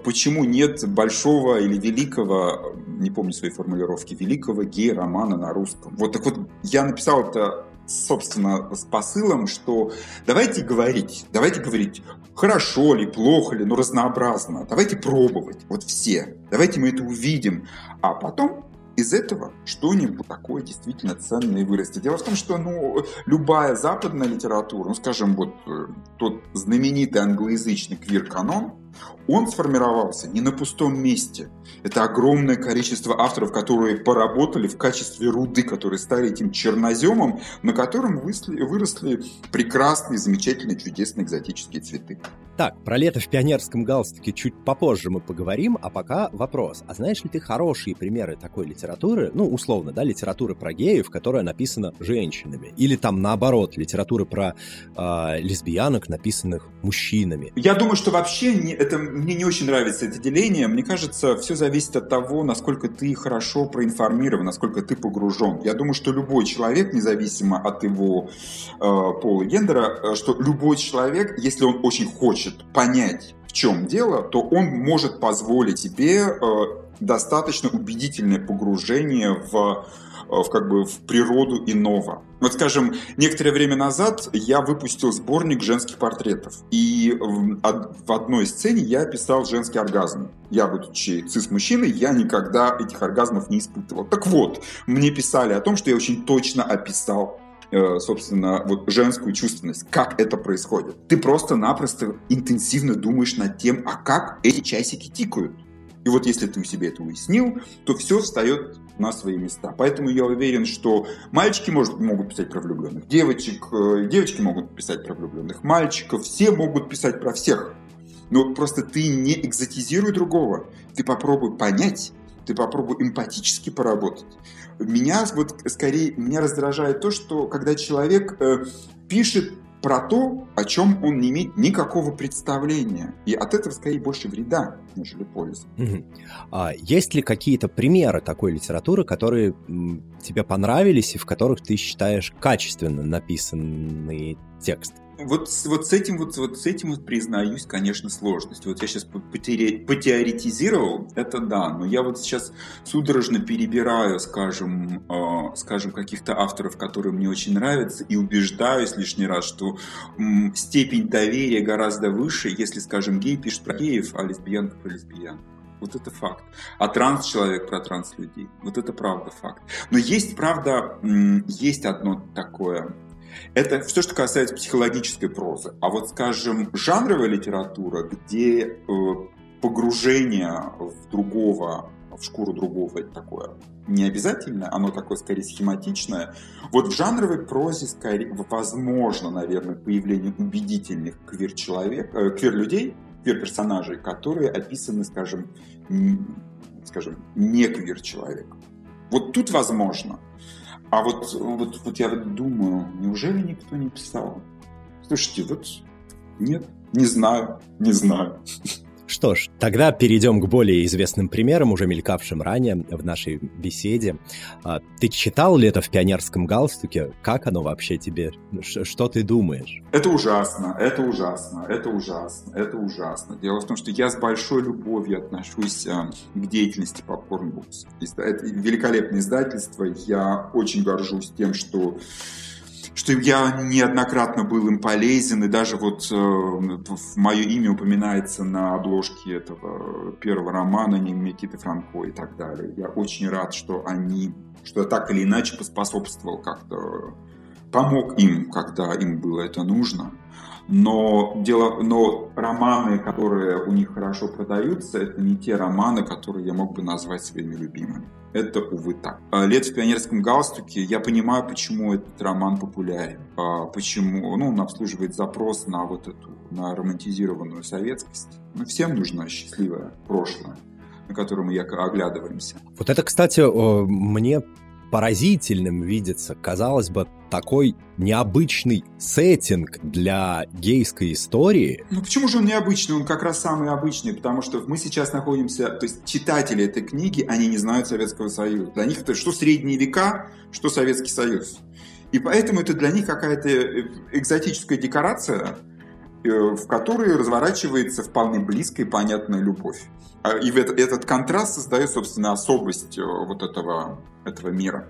почему нет большого или великого, не помню своей формулировки, великого гей-романа на русском. Вот так вот я написал это, собственно, с посылом, что давайте говорить, давайте говорить, хорошо ли, плохо ли, но разнообразно. Давайте пробовать, вот все. Давайте мы это увидим, а потом из этого что-нибудь такое действительно ценное вырастет. Дело в том, что ну, любая западная литература, ну, скажем, вот тот знаменитый англоязычный квир-канон, Он сформировался не на пустом месте. Это огромное количество авторов, которые поработали в качестве руды, которые стали этим черноземом, на котором выросли прекрасные, замечательные, чудесные экзотические цветы. Так, про лето в пионерском галстуке чуть попозже мы поговорим, а пока вопрос. А знаешь ли ты хорошие примеры такой литературы, ну, условно, да, литературы про геев, которая написана женщинами? Или там, наоборот, литературы про э, лесбиянок, написанных мужчинами? Я думаю, что вообще не, это, мне не очень нравится это деление. Мне кажется, все зависит от того, насколько ты хорошо проинформирован, насколько ты погружен. Я думаю, что любой человек, независимо от его э, пола и гендера, что любой человек, если он очень хочет понять, в чем дело, то он может позволить себе э, достаточно убедительное погружение в, в, как бы, в природу иного. Вот, скажем, некоторое время назад я выпустил сборник женских портретов. И в одной сцене я описал женский оргазм. Я, будучи цис-мужчиной, я никогда этих оргазмов не испытывал. Так вот, мне писали о том, что я очень точно описал, собственно, вот женскую чувственность. Как это происходит? Ты просто-напросто интенсивно думаешь над тем, а как эти часики тикают. И вот если ты у себя это уяснил, то все встает на свои места. Поэтому я уверен, что мальчики может, могут писать про влюбленных девочек, девочки могут писать про влюбленных мальчиков, все могут писать про всех. Но просто ты не экзотизируй другого, ты попробуй понять, ты попробуй эмпатически поработать. Меня вот скорее меня раздражает то, что когда человек э, пишет про то, о чем он не имеет никакого представления. И от этого, скорее, больше вреда, нежели пользы. Mm-hmm. А есть ли какие-то примеры такой литературы, которые м, тебе понравились и в которых ты считаешь качественно написанный текст? Вот, вот, с этим, вот, вот с этим вот признаюсь, конечно, сложность. Вот я сейчас потеоретизировал, это да, но я вот сейчас судорожно перебираю, скажем, э, скажем, каких-то авторов, которые мне очень нравятся, и убеждаюсь лишний раз, что м, степень доверия гораздо выше, если, скажем, гей пишет про геев, а лесбиянка про лесбиян. Вот это факт. А транс-человек про транс-людей. Вот это правда факт. Но есть, правда, м, есть одно такое... Это все, что касается психологической прозы. А вот, скажем, жанровая литература, где э, погружение в другого, в шкуру другого, это такое не обязательно, оно такое скорее схематичное. Вот в жанровой прозе скорее возможно, наверное, появление убедительных квир-человек, э, квир-людей, квир-персонажей, которые описаны, скажем, н- скажем, не квир-человеком. Вот тут возможно. А вот, вот, вот я думаю, неужели никто не писал? Слушайте, вот нет, не знаю, не знаю. Что ж, тогда перейдем к более известным примерам, уже мелькавшим ранее в нашей беседе. Ты читал «Лето в пионерском галстуке»? Как оно вообще тебе? Что ты думаешь? Это ужасно, это ужасно, это ужасно, это ужасно. Дело в том, что я с большой любовью отношусь к деятельности Popcorn Books. Это великолепное издательство. Я очень горжусь тем, что... что я неоднократно был им полезен, и даже вот э, мое имя упоминается на обложке этого первого романа Микиты Франко и так далее. Я очень рад, что они, что я так или иначе поспособствовал как-то, помог им, когда им было это нужно. Но, дело, но романы, которые у них хорошо продаются, это не те романы, которые я мог бы назвать своими любимыми. Это, увы, так. «Лето в пионерском галстуке», я понимаю, почему этот роман популярен. Почему? Ну, он обслуживает запрос на вот эту, на романтизированную советскость. Ну, всем нужно счастливое прошлое, на которое мы оглядываемся. Вот это, кстати, мне поразительным видится, казалось бы, такой необычный сеттинг для гейской истории. Ну почему же он необычный? Он как раз самый обычный, потому что мы сейчас находимся... То есть читатели этой книги, они не знают Советского Союза. Для них это что Средние века, что Советский Союз. И поэтому это для них какая-то экзотическая декорация, в которой разворачивается вполне близкая и понятная любовь. И этот контраст создает, собственно, особость вот этого, этого мира.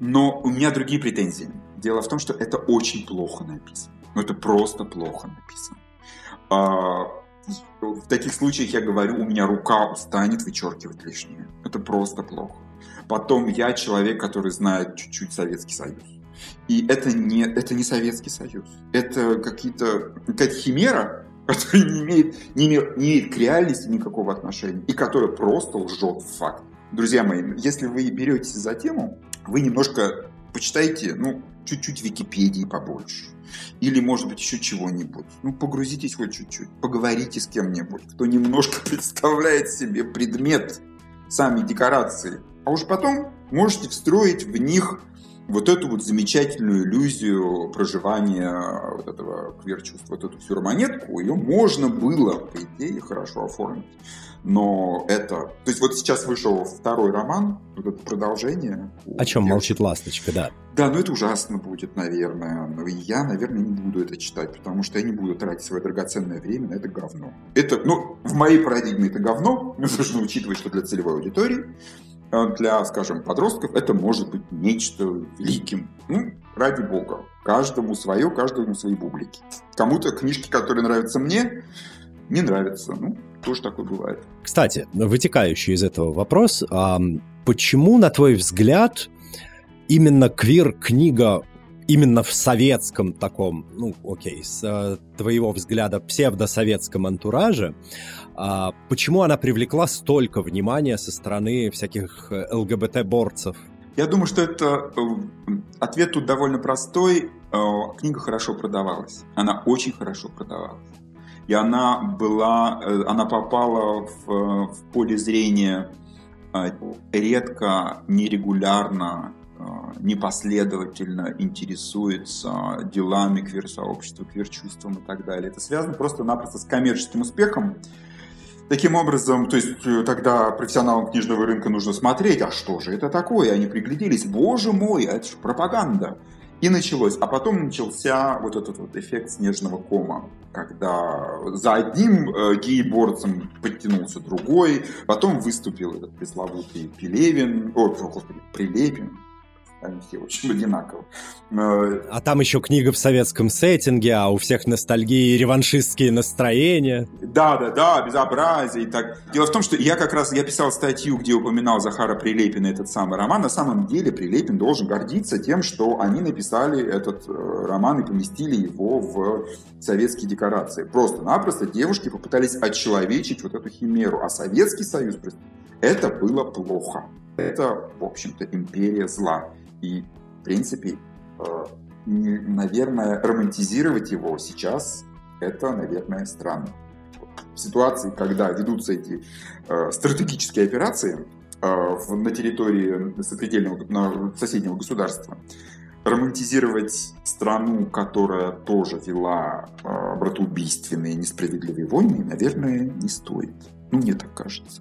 Но у меня другие претензии. Дело в том, что это очень плохо написано. Ну, это просто плохо написано. В таких случаях я говорю, у меня рука устанет вычеркивать лишнее. Это просто плохо. Потом я человек, который знает чуть-чуть Советский Союз. И это не, это не Советский Союз. Это какие-то, какая-то химера, который не имеет, не имеет, не имеет к реальности никакого отношения и который просто лжет в факт. Друзья мои, если вы беретесь за тему, вы немножко почитайте, ну, чуть-чуть Википедии побольше. Или, может быть, еще чего-нибудь. Ну, погрузитесь хоть чуть-чуть, поговорите с кем-нибудь, кто немножко представляет себе предмет, сами декорации. А уж потом можете встроить в них вот эту вот замечательную иллюзию проживания вот этого квир-чувства, вот эту всю романетку, ее можно было, по идее, хорошо оформить. Но это... То есть вот сейчас вышел второй роман, вот это продолжение. О чем молчит ласточка, да. Да, но это ужасно будет, наверное. Но я, наверное, не буду это читать, потому что я не буду тратить свое драгоценное время на это говно. Это, ну, в моей парадигме это говно, но нужно учитывать, что для целевой аудитории, для, скажем, подростков, это может быть нечто великим. Ну, ради бога. Каждому свое, каждому свои бублики. Кому-то книжки, которые нравятся мне, не нравятся. Ну, тоже такое бывает. Кстати, вытекающий из этого вопрос. А почему, на твой взгляд, именно квир-книга именно в советском таком, ну, окей, с твоего взгляда псевдосоветском антураже, а почему она привлекла столько внимания со стороны всяких ЛГБТ-борцев? Я думаю, что это... Ответ тут довольно простой. Книга хорошо продавалась. Она очень хорошо продавалась. И она была... Она попала в, в поле зрения редко, нерегулярно, непоследовательно интересуется делами квир-сообщества, квир-чувством и так далее. Это связано просто-напросто с коммерческим успехом. Таким образом, то есть тогда профессионалам книжного рынка нужно смотреть, а что же это такое? И они пригляделись, боже мой, это же пропаганда. И началось. А потом начался вот этот вот эффект снежного кома, когда за одним гей-борцем подтянулся другой, потом выступил этот пресловутый Пелевин, о, Прилепин. Они все очень одинаково. А там еще книга в советском сеттинге, а у всех ностальгии и реваншистские настроения. Да-да-да, безобразие и так. Дело в том, что я как раз я писал статью, где упоминал Захара Прилепина этот самый роман. На самом деле Прилепин должен гордиться тем, что они написали этот роман и поместили его в советские декорации. Просто-напросто девушки попытались отчеловечить вот эту химеру. А Советский Союз, это было плохо. Это, в общем-то, империя зла. И, в принципе, э, не, наверное, романтизировать его сейчас это, наверное, странно. В ситуации, когда ведутся эти э, стратегические операции э, в, на территории сопредельного, на, соседнего государства, романтизировать страну, которая тоже вела э, братоубийственные несправедливые войны, наверное, не стоит. Ну, мне так кажется.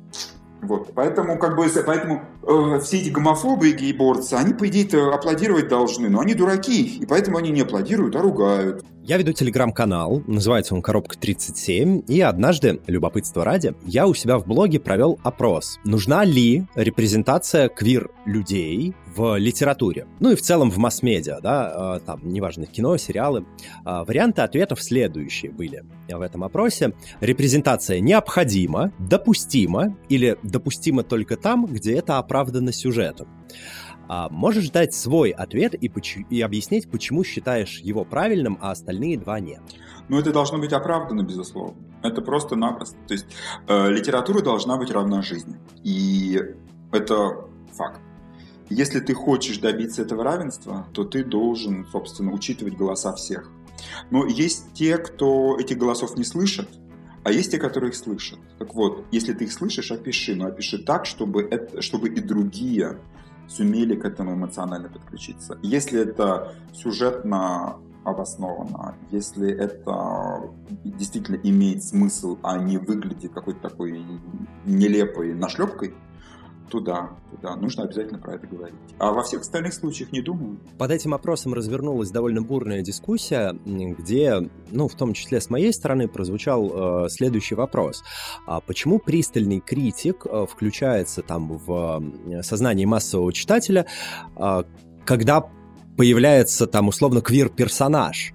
Вот. Поэтому, как бы, поэтому э, все эти гомофобы и гейборцы, они, по идее-то, аплодировать должны, но они дураки, и поэтому они не аплодируют, а ругают. Я веду телеграм-канал, называется он «Коробка тридцать семь», и однажды, любопытство ради, я у себя в блоге провел опрос. Нужна ли репрезентация квир-людей в литературе? Ну и в целом в масс-медиа, да, там, неважно, кино, сериалы. Варианты ответов следующие были в этом опросе. Репрезентация необходима, допустима или допустима только там, где это оправдано сюжетом. А можешь дать свой ответ и, поч- и объяснить, почему считаешь его правильным, а остальные два нет? Ну, это должно быть оправдано, безусловно. Это просто-напросто. То есть э, литература должна быть равна жизни. И это факт. Если ты хочешь добиться этого равенства, то ты должен, собственно, учитывать голоса всех. Но есть те, кто этих голосов не слышит, а есть те, которые их слышат. Так вот, если ты их слышишь, опиши, но опиши так, чтобы, это, чтобы и другие сумели к этому эмоционально подключиться. Если это сюжетно обосновано, если это действительно имеет смысл, а не выглядит какой-то такой нелепой нашлепкой, то да, да, нужно обязательно про это говорить. А во всех остальных случаях не думаю. Под этим опросом развернулась довольно бурная дискуссия, где, ну, в том числе с моей стороны, прозвучал э, следующий вопрос. А почему пристальный критик э, включается там в э, сознание массового читателя, э, когда появляется там условно квир-персонаж?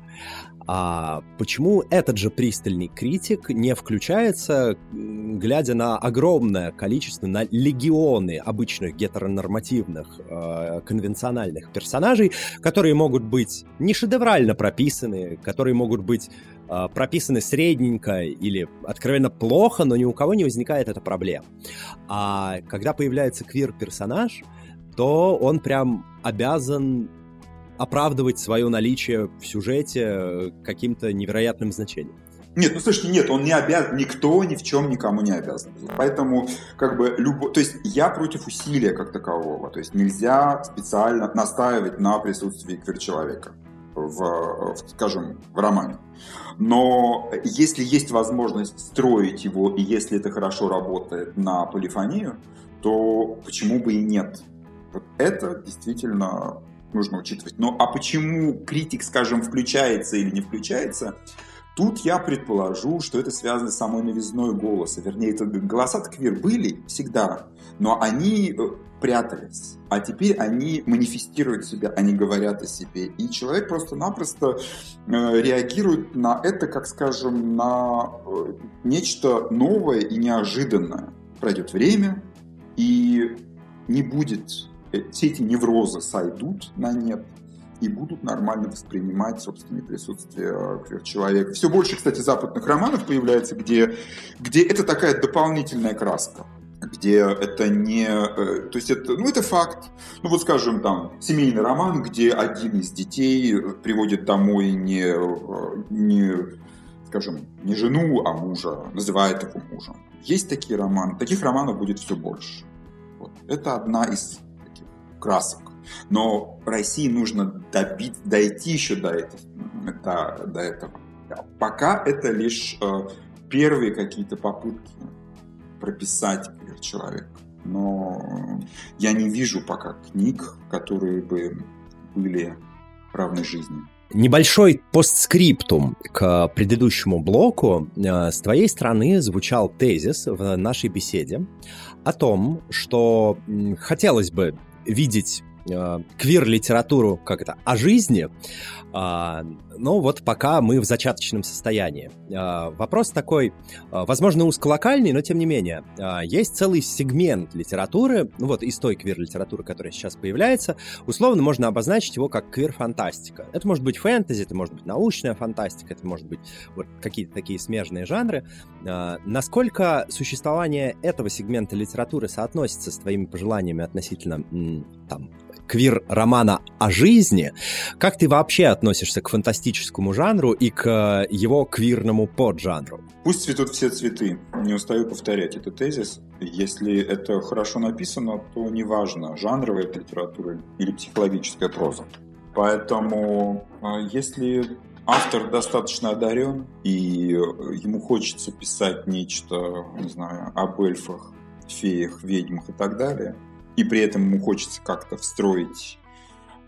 А почему этот же пристальный критик не включается, глядя на огромное количество, на легионы обычных гетеронормативных э, конвенциональных персонажей, которые могут быть не шедеврально прописаны, которые могут быть э, прописаны средненько или откровенно плохо, но ни у кого не возникает эта проблема. А когда появляется квир-персонаж, то он прям обязан оправдывать свое наличие в сюжете каким-то невероятным значением. Нет, ну слушайте, нет, он не обязан, никто ни в чем никому не обязан. Поэтому, как бы, любо... то есть я против усилия как такового, то есть нельзя специально настаивать на присутствии квир-человека в, в, скажем, в романе. Но если есть возможность строить его, и если это хорошо работает на полифонию, то почему бы и нет? Вот это действительно нужно учитывать. Но а почему критик, скажем, включается или не включается, тут я предположу, что это связано с самой новизной голоса. Вернее, это голоса-то квир были всегда, но они прятались. А теперь они манифестируют себя, они говорят о себе. И человек просто-напросто реагирует на это, как, скажем, на нечто новое и неожиданное. Пройдет время, и не будет... Все эти неврозы сойдут на нет и будут нормально воспринимать собственное присутствие квир-человека. Все больше, кстати, западных романов появляется, где, где это такая дополнительная краска, где это не... То есть это, ну, это факт. Ну вот, скажем, там, семейный роман, где один из детей приводит домой не... не скажем, не жену, а мужа, называет его мужем. Есть такие романы. Таких романов будет все больше. Вот. Это одна из... красок. Но России нужно добить, дойти еще до этого. До, до этого. Пока это лишь э, первые какие-то попытки прописать человека. Но я не вижу пока книг, которые бы были равны жизни. Небольшой постскриптум к предыдущему блоку. С твоей стороны звучал тезис в нашей беседе о том, что хотелось бы видеть э, квир-литературу, как это, о жизни, э, но вот пока мы в зачаточном состоянии. Э, вопрос такой, э, возможно, узколокальный, но тем не менее. Э, есть целый сегмент литературы, ну вот из той квир-литературы, которая сейчас появляется, условно можно обозначить его как квир-фантастика. Это может быть фэнтези, это может быть научная фантастика, это может быть вот какие-то такие смежные жанры. Э, насколько существование этого сегмента литературы соотносится с твоими пожеланиями относительно там квир-романа о жизни, как ты вообще относишься к фантастическому жанру и к его квирному поджанру? Пусть цветут все цветы. Не устаю повторять этот тезис. Если это хорошо написано, то неважно, жанровая это литература или психологическая проза. Поэтому, если автор достаточно одарен и ему хочется писать нечто, не знаю, об эльфах, феях, ведьмах и так далее, и при этом ему хочется как-то встроить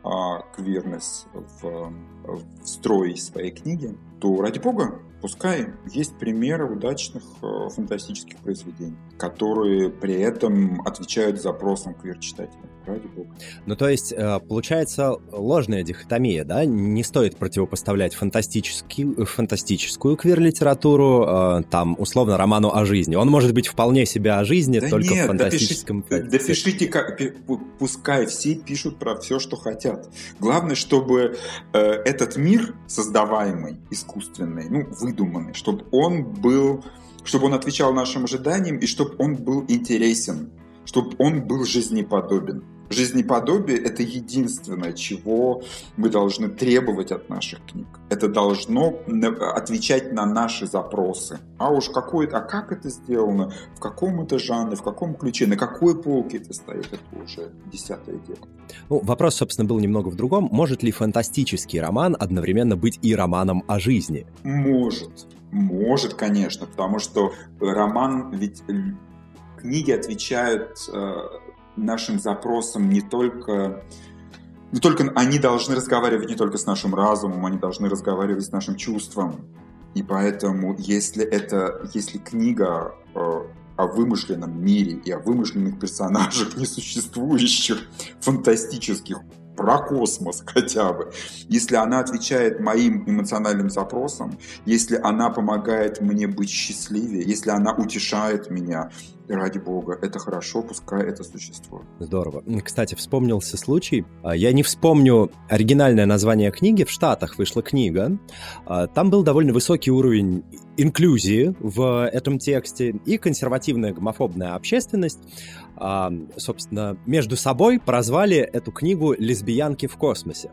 а, квирность в, в строй своей книги, то, ради бога, пускай есть примеры удачных а, фантастических произведений, которые при этом отвечают запросам квир-читателя. Ради бога. Ну, то есть, получается, ложная дихотомия, да? Не стоит противопоставлять фантастический, фантастическую квир-литературу, а, там, условно, роману о жизни. Он может быть вполне себе о жизни, да только нет, в фантастическом... Да, да пишите, как, пускай все пишут про все, что хотят. Главное, чтобы э, этот мир, создаваемый, искусственный, ну, выдуманный, чтобы он был... чтобы он отвечал нашим ожиданиям и чтобы он был интересен, чтобы он был жизнеподобен. Жизнеподобие — это единственное, чего мы должны требовать от наших книг. Это должно отвечать на наши запросы. А уж какой, а как это сделано, в каком это жанре, в каком ключе, на какой полке это стоит, это уже десятое дело. Ну, вопрос, собственно, был немного в другом. Может ли фантастический роман одновременно быть и романом о жизни? Может. Может, конечно, потому что роман, ведь книги отвечают... нашим запросам не только... не только... Они должны разговаривать не только с нашим разумом, они должны разговаривать с нашим чувством. И поэтому, если это... Если книга э, о вымышленном мире и о вымышленных персонажах, несуществующих, фантастических, про космос хотя бы, если она отвечает моим эмоциональным запросам, если она помогает мне быть счастливее, если она утешает меня, ради бога, это хорошо, пускай это существует. Здорово. Кстати, вспомнился случай. Я не вспомню оригинальное название книги. В Штатах вышла книга. Там был довольно высокий уровень инклюзии в этом тексте. И консервативная гомофобная общественность, собственно, между собой прозвали эту книгу «Лесбиянки в космосе».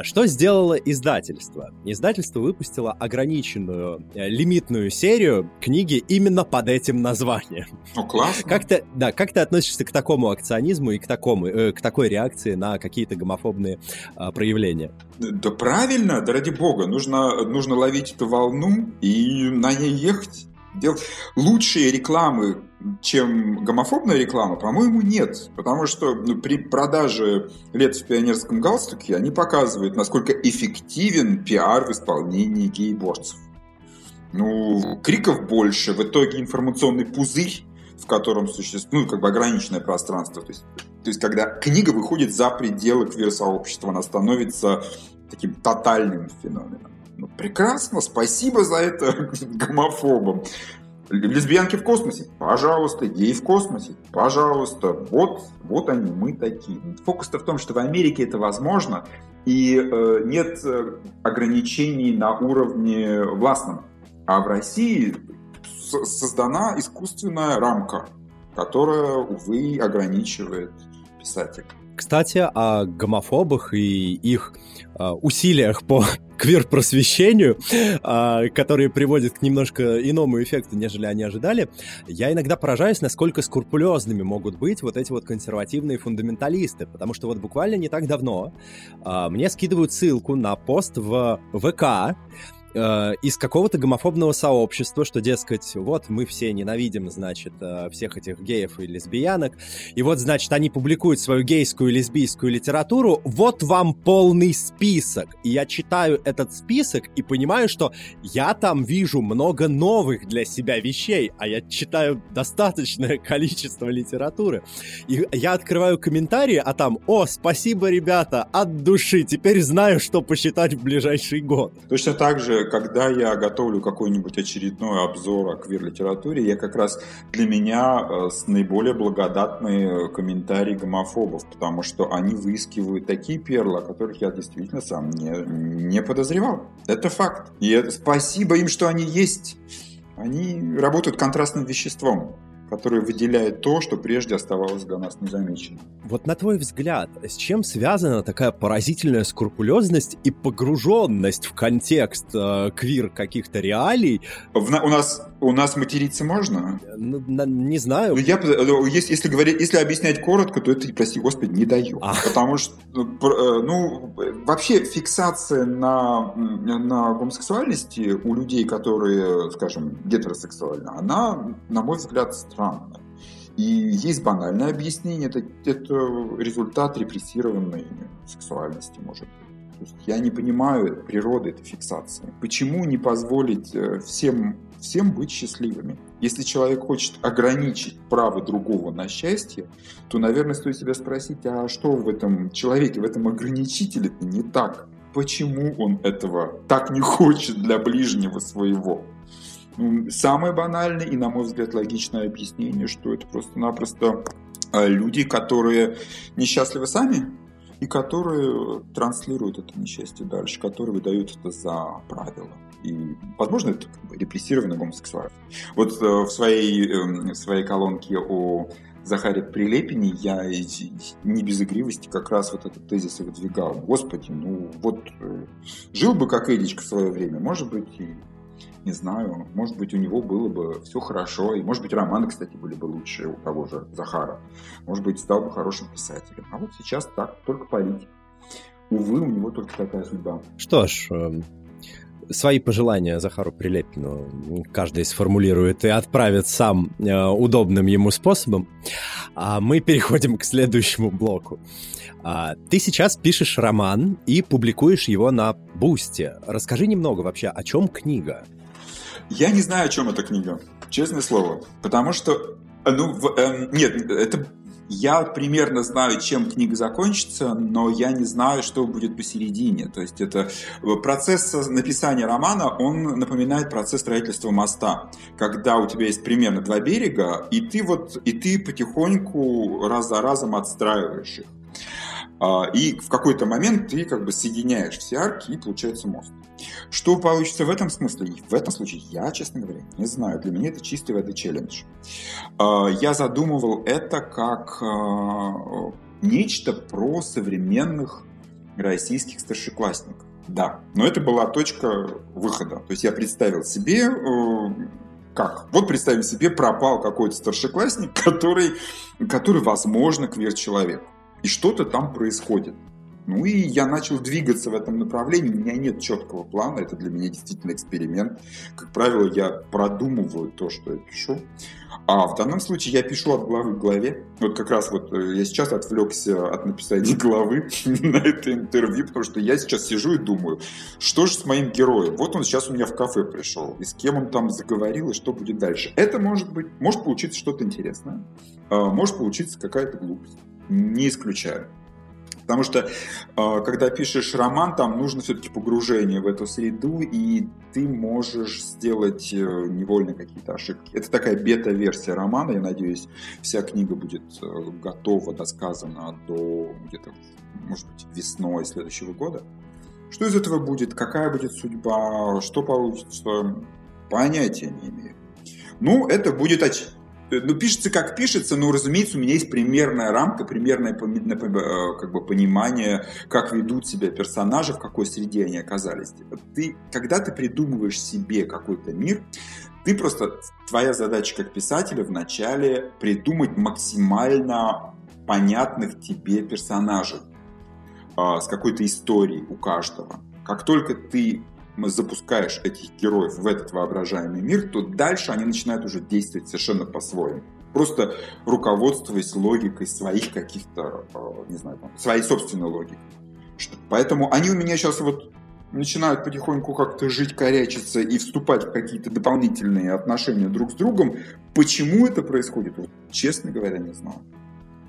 Что сделало издательство? Издательство выпустило ограниченную, лимитную серию книги именно под этим названием. Ну, классно. Как ты, да, как ты относишься к такому акционизму и к, такому, э, к такой реакции на какие-то гомофобные э, проявления? Да правильно, да ради бога. Нужно, нужно ловить эту волну и на ней ехать. Делать лучшие рекламы, чем гомофобная реклама, по-моему, нет. Потому что при продаже «Лето в пионерском галстуке» они показывают, насколько эффективен пиар в исполнении гей-борцев. Ну, криков больше, в итоге информационный пузырь, в котором существует, ну, как бы ограниченное пространство. То есть, то есть, когда книга выходит за пределы квир-сообщества, она становится таким тотальным феноменом. Ну, прекрасно, спасибо за это гомофобам. Лесбиянки в космосе? Пожалуйста. Геи в космосе? Пожалуйста. Вот, вот они, мы такие. Фокус-то в том, что в Америке это возможно, и э, нет ограничений на уровне властном. А в России создана искусственная рамка, которая, увы, ограничивает писателя. Кстати, о гомофобах и их э, усилиях по квир-просвещению, э, которые приводят к немножко иному эффекту, нежели они ожидали, я иногда поражаюсь, насколько скрупулезными могут быть вот эти вот консервативные фундаменталисты, потому что вот буквально не так давно э, мне скидывают ссылку на пост в ВК, из какого-то гомофобного сообщества, что, дескать, вот мы все ненавидим, значит, всех этих геев и лесбиянок, и вот, значит, они публикуют свою гейскую и лесбийскую литературу, вот вам полный список. И я читаю этот список и понимаю, что я там вижу много новых для себя вещей, а я читаю достаточное количество литературы. И я открываю комментарии, а там: о, спасибо, ребята, от души, теперь знаю, что почитать в ближайший год. Точно так же, когда я готовлю какой-нибудь очередной обзор о квир-литературе, я как раз для меня наиболее благодатные комментарии гомофобов, потому что они выискивают такие перлы, о которых я действительно сам не, не подозревал. Это факт. И это, спасибо им, что они есть. Они работают контрастным веществом, которые выделяют то, что прежде оставалось для нас незамеченным. Вот на твой взгляд, с чем связана такая поразительная скрупулезность и погруженность в контекст э, квир каких-то реалий? В, у, нас, у нас материться можно? Ну, на, не знаю. Ну, я, если, если, говорить, если объяснять коротко, то это, прости господи, не даю. А. Потому что ну, вообще фиксация на, на гомосексуальности у людей, которые, скажем, гетеросексуальны, она, на мой взгляд, странно. И есть банальное объяснение, это, это результат репрессированной сексуальности, может быть. То есть я не понимаю природы этой фиксации. Почему не позволить всем, всем быть счастливыми? Если человек хочет ограничить право другого на счастье, то, наверное, стоит себя спросить, а что в этом человеке, в этом ограничителе-то не так? Почему он этого так не хочет для ближнего своего? Самое банальное и, на мой взгляд, логичное объяснение, что это просто-напросто люди, которые несчастливы сами и которые транслируют это несчастье дальше, которые выдают это за правило. И, возможно, это репрессированный гомосексуальный. Вот в своей, в своей колонке о Захаре Прилепине я не без игривости как раз вот этот тезис выдвигал. Господи, ну вот жил бы как Эдичка в свое время, может быть, и... Не знаю, может быть, у него было бы все хорошо, и, может быть, романы, кстати, были бы лучше у того же Захара. Может быть, стал бы хорошим писателем. А вот сейчас так, только политик. Увы, у него только такая судьба. Что ж, свои пожелания Захару Прилепину каждый сформулирует и отправит сам удобным ему способом. А мы переходим к следующему блоку. Ты сейчас пишешь роман и публикуешь его на Бусте. Расскажи немного вообще, о чем книга? Я не знаю, о чем эта книга, честное слово. Потому что, ну, в, э, нет, это Я примерно знаю, чем книга закончится, но я не знаю, что будет посередине. То есть это процесс написания романа, он напоминает процесс строительства моста, когда у тебя есть примерно два берега, и ты, вот, и ты потихоньку раз за разом отстраиваешь их. И в какой-то момент ты как бы соединяешь все арки, и получается мост. Что получится в этом смысле? В этом случае я, честно говоря, не знаю. Для меня это чистой воды челлендж. Я задумывал это как нечто про современных российских старшеклассников. Да, но это была точка выхода. То есть я представил себе... Как? Вот представим себе, пропал какой-то старшеклассник, который, который возможно, квир-человек. И что-то там происходит. Ну и я начал двигаться в этом направлении. У меня нет четкого плана. Это для меня действительно эксперимент. Как правило, я продумываю то, что я пишу. А в данном случае я пишу от главы к главе. Вот как раз вот я сейчас отвлекся от написания главы на это интервью, потому что я сейчас сижу и думаю, что же с моим героем? Вот он сейчас у меня в кафе пришел. И с кем он там заговорил, и что будет дальше? Это может быть... Может получиться что-то интересное. Может получиться какая-то глупость. Не исключаю. Потому что, когда пишешь роман, там нужно все-таки погружение в эту среду, и ты можешь сделать невольно какие-то ошибки. Это такая бета-версия романа. Я надеюсь, вся книга будет готова, досказана до где-то, может быть, весной следующего года. Что из этого будет? Какая будет судьба? Что получится? Понятия не имею. Ну, это будет очевидно. Ну, пишется как пишется, но, разумеется, у меня есть примерная рамка, примерное как бы, понимание, как ведут себя персонажи, в какой среде они оказались. Ты, когда ты придумываешь себе какой-то мир, ты просто, твоя задача как писателя вначале придумать максимально понятных тебе персонажей э, с какой-то историей у каждого. Как только ты запускаешь этих героев в этот воображаемый мир, то дальше они начинают уже действовать совершенно по-своему. Просто руководствуясь логикой своих каких-то, не знаю, там, своей собственной логикой. Поэтому они у меня сейчас вот начинают потихоньку как-то жить, корячиться и вступать в какие-то дополнительные отношения друг с другом. Почему это происходит? Вот, честно говоря, не знаю.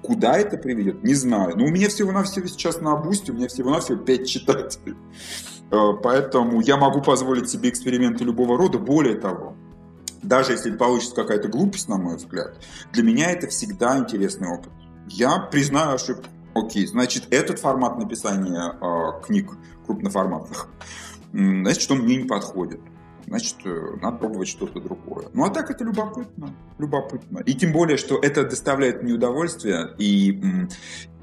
Куда это приведет? Не знаю. Но у меня всего-навсего сейчас на Бусте, у меня всего-навсего пять читателей. Поэтому я могу позволить себе эксперименты любого рода. Более того, даже если получится какая-то глупость, на мой взгляд, для меня это всегда интересный опыт. Я признаю ошибку. Окей, значит, этот формат написания э, книг крупноформатных, значит, он мне не подходит. Значит, надо пробовать что-то другое. Ну, а так это любопытно. Любопытно. И тем более, что это доставляет мне удовольствие. И м-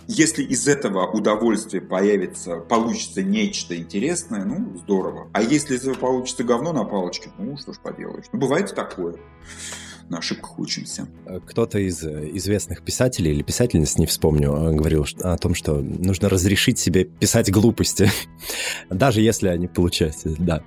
если из этого удовольствия появится, получится нечто интересное, ну, здорово. А если из этого получится говно на палочке, ну, что ж поделаешь. Ну, бывает такое. На ошибках учимся. Кто-то из известных писателей или писательниц, не вспомню, говорил о том, что нужно разрешить себе писать глупости, даже если они получаются, да.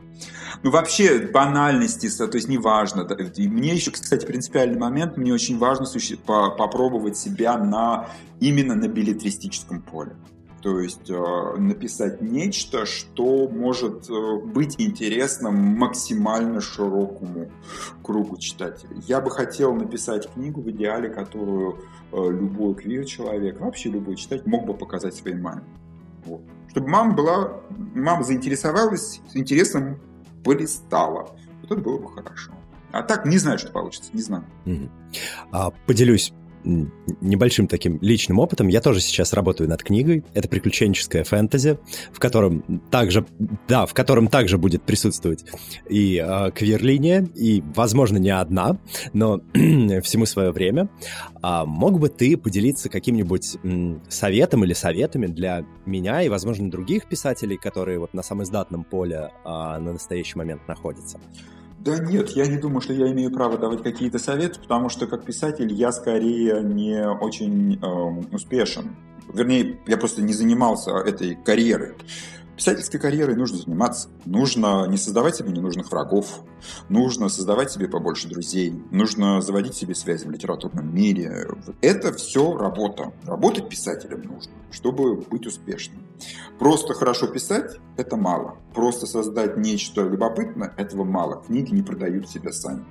Ну, вообще, банальности, то есть неважно. Мне еще, кстати, принципиальный момент, мне очень важно суще... попробовать себя на... именно на беллетристическом поле. То есть э, написать нечто, что может э, быть интересным максимально широкому кругу читателей. Я бы хотел написать книгу, в идеале которую э, любой квир-человек, вообще любой читатель мог бы показать своей маме. Вот. Чтобы мама была, мама заинтересовалась, с интересом полистала. Вот это было бы хорошо. А так не знаю, что получится, не знаю. Mm-hmm. А, поделюсь небольшим таким личным опытом. Я тоже сейчас работаю над книгой. Это приключенческое фэнтези, в котором также, да, в котором также будет присутствовать и э, квир-линия, и, возможно, не одна, но всему свое время. А мог бы ты поделиться каким-нибудь м, советом или советами для меня и, возможно, других писателей, которые вот на самоиздатном поле а, на настоящий момент находятся? Да нет, я не думаю, что я имею право давать какие-то советы, потому что как писатель я скорее не очень э, успешен. Вернее, я просто не занимался этой карьерой. Писательской карьерой нужно заниматься. Нужно не создавать себе ненужных врагов. Нужно создавать себе побольше друзей. Нужно заводить себе связи в литературном мире. Это все работа. Работать писателем нужно, чтобы быть успешным. Просто хорошо писать – это мало. Просто создать нечто любопытное – этого мало. Книги не продают себя сами.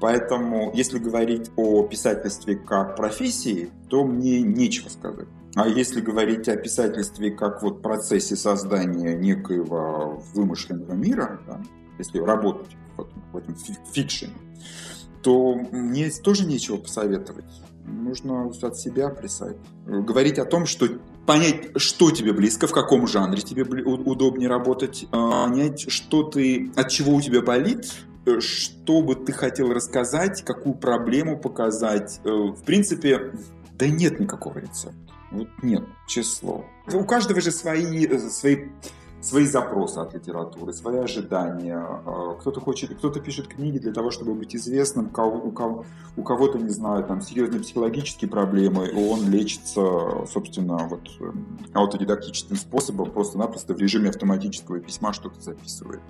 Поэтому, если говорить о писательстве как профессии, то мне нечего сказать. А если говорить о писательстве как вот процессе создания некоего вымышленного мира, да, если работать вот в этом фикшене, то мне тоже нечего посоветовать. Нужно от себя писать. Говорить о том, что понять, что тебе близко, в каком жанре тебе удобнее работать, понять, что ты, от чего у тебя болит, что бы ты хотел рассказать, какую проблему показать. В принципе, да нет никакого рецепта. Вот нет, число. У каждого же свои, свои, свои запросы от литературы, свои ожидания. Кто-то хочет, кто-то пишет книги для того, чтобы быть известным. У кого, у кого-то, не знаю, там серьезные психологические проблемы, и он лечится, собственно, вот аутодидактическим способом, просто-напросто в режиме автоматического письма что-то записывает.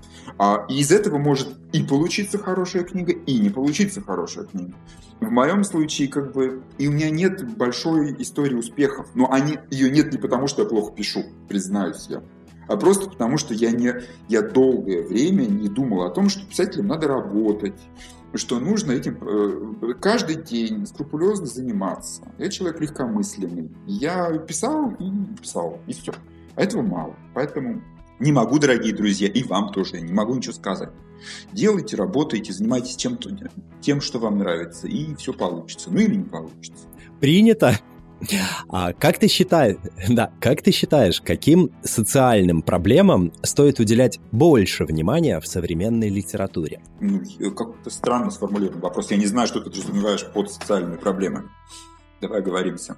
И из этого может и получиться хорошая книга, и не получиться хорошая книга. В моем случае, как бы, и у меня нет большой истории успехов, но они, ее нет не потому, что я плохо пишу, признаюсь я, а просто потому, что я, не, я долгое время не думал о том, что писателям надо работать, что нужно этим каждый день скрупулезно заниматься. Я человек легкомысленный. Я писал и писал, и все. А этого мало. Поэтому не могу, дорогие друзья, и вам тоже, я не могу ничего сказать. Делайте, работайте, занимайтесь чем-то, тем, что вам нравится, и все получится. Ну или не получится. Принято. А как ты считаешь, да, как ты считаешь, каким социальным проблемам стоит уделять больше внимания в современной литературе? Ну, как-то странно сформулирован вопрос. Я не знаю, что ты подразумеваешь под социальными проблемами. Давай оговоримся.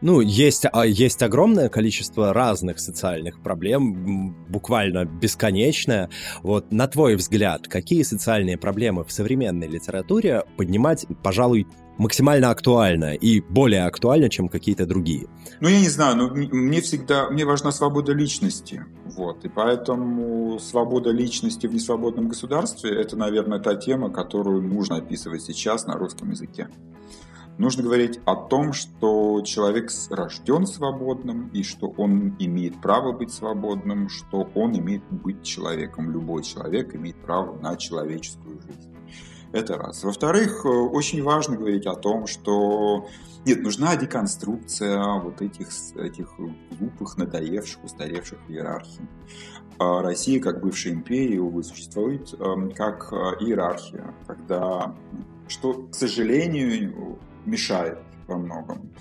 Ну, есть, есть огромное количество разных социальных проблем, буквально бесконечное. Вот, на твой взгляд, какие социальные проблемы в современной литературе поднимать, пожалуй, максимально актуально и более актуально, чем какие-то другие? Ну, я не знаю, но мне всегда, мне важна свобода личности. Вот, и поэтому свобода личности в несвободном государстве – это, наверное, та тема, которую нужно описывать сейчас на русском языке. Нужно говорить о том, что человек рожден свободным, и что он имеет право быть свободным, что он имеет быть человеком. Любой человек имеет право на человеческую жизнь. Это раз. Во-вторых, очень важно говорить о том, что нет, нужна деконструкция вот этих, этих глупых, надоевших, устаревших иерархий. Россия, как бывшая империя, увы, существует как иерархия, когда, что, к сожалению, мешает во многом.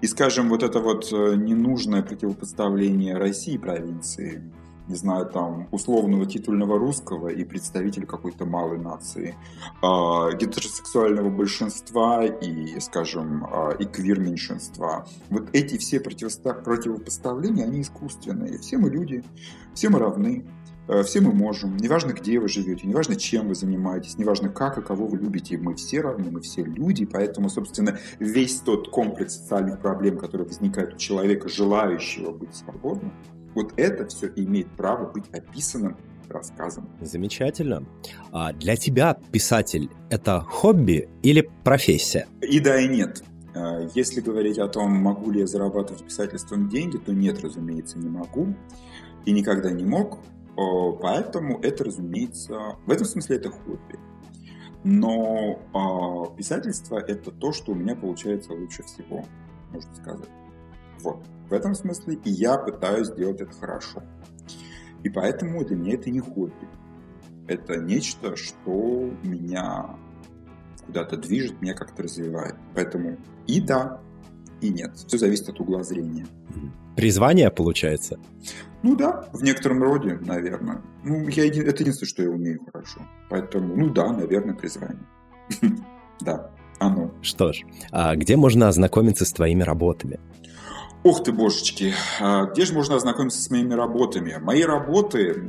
И, скажем, вот это вот ненужное противопоставление России провинции, не знаю, там, условного титульного русского и представителя какой-то малой нации, э, гетеросексуального большинства и, скажем, э, и квир-меньшинства. Вот эти все противосто- противопоставления, они искусственные. Все мы люди, все мы равны, э, все мы можем. Неважно, где вы живете, неважно, чем вы занимаетесь, неважно, как и кого вы любите. Мы все равны, мы все люди, поэтому, собственно, весь тот комплекс социальных проблем, которые возникают у человека, желающего быть свободным, вот это все имеет право быть описанным рассказом. Замечательно. А для тебя, писатель, это хобби или профессия? И да, и нет. Если говорить о том, могу ли я зарабатывать писательством деньги, то нет, разумеется, не могу. И никогда не мог. Поэтому это, разумеется, в этом смысле это хобби. Но писательство – это то, что у меня получается лучше всего, можно сказать. Вот. В этом смысле и я пытаюсь сделать это хорошо. И поэтому для меня это не хобби. Это нечто, что меня куда-то движет, меня как-то развивает. Поэтому и да, и нет. Все зависит от угла зрения. Призвание, получается? Ну да, в некотором роде, наверное. Ну, я, это единственное, что я умею хорошо. Поэтому, ну да, наверное, призвание. Да, оно. Что ж, а где можно ознакомиться с твоими работами? Ох ты, божечки, где же можно ознакомиться с моими работами? Мои работы,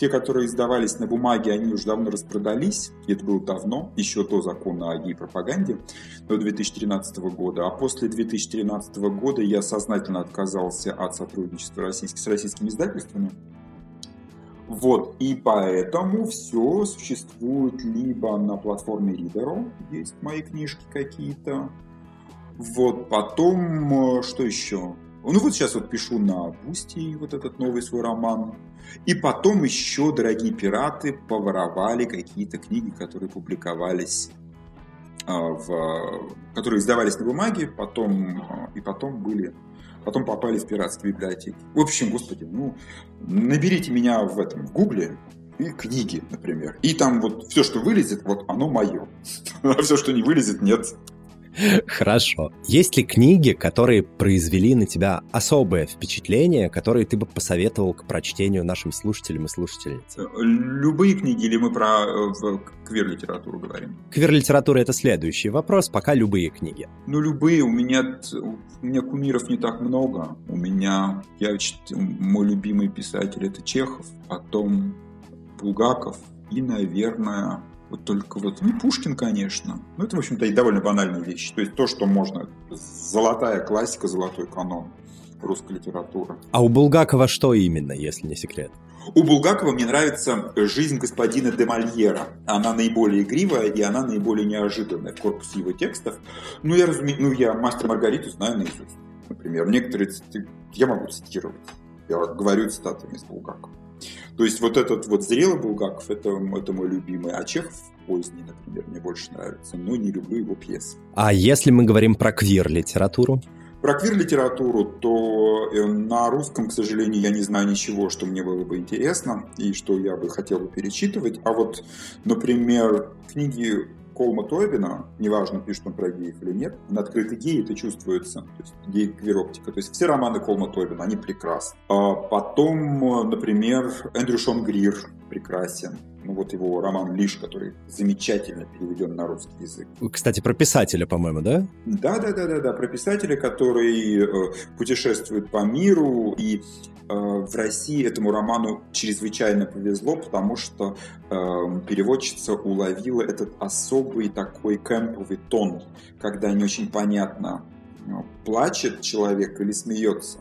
те, которые издавались на бумаге, они уже давно распродались. Это было давно, еще до закона о гей-пропаганде, до две тысячи тринадцатого года. А после две тысячи тринадцатого года я сознательно отказался от сотрудничества российских, с российскими издательствами. Вот, и поэтому все существует либо на платформе Ridero, есть мои книжки какие-то. Вот, потом, что еще? Ну, вот сейчас вот пишу на Бусти вот этот новый свой роман. И потом еще дорогие пираты поворовали какие-то книги, которые публиковались, в, которые издавались на бумаге, потом, и потом были, потом попали в пиратские библиотеки. В общем, господи, ну, наберите меня в этом, в Гугле, и книги, например. И там вот все, что вылезет, вот оно мое. А все, что не вылезет, нет. Хорошо. Есть ли книги, которые произвели на тебя особое впечатление, которые ты бы посоветовал к прочтению нашим слушателям и слушательницам? Любые книги, или мы про квир-литературу говорим? Квир-литература — это следующий вопрос, пока любые книги. Ну, любые. У меня, у меня кумиров не так много. У меня... Я, мой любимый писатель — это Чехов, потом Булгаков и, наверное... Вот только вот, ну, Пушкин, конечно. Ну, это, в общем-то, и довольно банальная вещь. То есть то, что можно... Золотая классика, золотой канон русской литературы. А у Булгакова что именно, если не секрет? У Булгакова мне нравится «Жизнь господина де Мольера». Она наиболее игривая, и она наиболее неожиданная в корпусе его текстов. Ну, я, разуме... ну, я «Мастер и Маргариту» знаю наизусть. Например, некоторые... Я могу цитировать. Я говорю цитатами из Булгакова. То есть вот этот вот зрелый Булгаков, это, это мой любимый. А Чехов поздний, например, мне больше нравится, но не люблю его пьесы. А если мы говорим про квир-литературу? Про квир-литературу, то на русском, к сожалению, я не знаю ничего, что мне было бы интересно и что я бы хотел бы перечитывать. А вот, например, книги Колма Тойбина, неважно, пишет он про геев или нет, он открытый гей, это чувствуется, то есть гей-квироптика. То есть все романы Колма Тойбина, они прекрасны. А потом, например, Эндрю Шон Грир прекрасен. Ну вот его роман «Лишь», который замечательно переведен на русский язык. Кстати, про писателя, по-моему, да? Да-да-да, про писателя, который э, путешествует по миру, и э, в России этому роману чрезвычайно повезло, потому что э, переводчица уловила этот особый такой кэмповый тон, когда не очень понятно, плачет человек или смеется.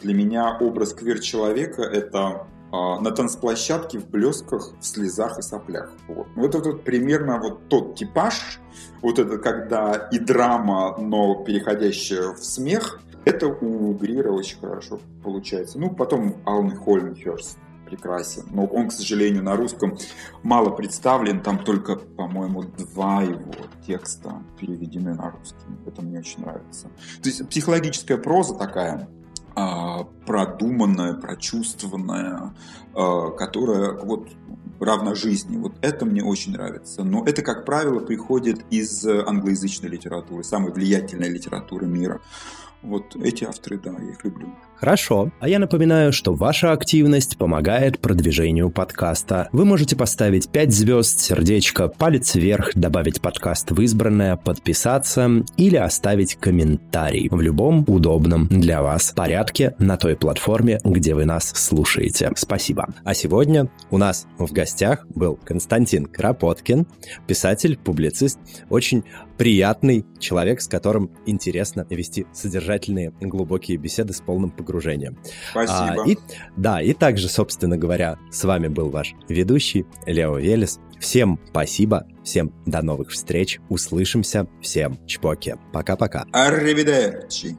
Для меня образ квир-человека — это... на танцплощадке в блесках, в слезах и соплях. Вот, вот это вот, примерно вот тот типаж, вот это когда и драма, но переходящая в смех, это у Грира очень хорошо получается. Ну, потом Алан Холлингхерст прекрасен, но он, к сожалению, на русском мало представлен, там только, по-моему, два его текста переведены на русский. Это мне очень нравится. То есть психологическая проза такая, продуманная, прочувствованная, которая вот равна жизни. Вот это мне очень нравится. Но это, как правило, приходит из англоязычной литературы, самой влиятельной литературы мира. Вот эти авторы, да, я их люблю. Хорошо. А я напоминаю, что ваша активность помогает продвижению подкаста. Вы можете поставить пять звезд, сердечко, палец вверх, добавить подкаст в избранное, подписаться или оставить комментарий в любом удобном для вас порядке на той платформе, где вы нас слушаете. Спасибо. А сегодня у нас в гостях был Константин Кропоткин, писатель, публицист, очень приятный человек, с которым интересно вести содержательные глубокие беседы с полным погружением. Окружения. Спасибо. А, и, да, и также, собственно говоря, с вами был ваш ведущий Лео Велес. Всем спасибо, всем до новых встреч, услышимся, всем чпоки. Пока-пока. Арривидерчи.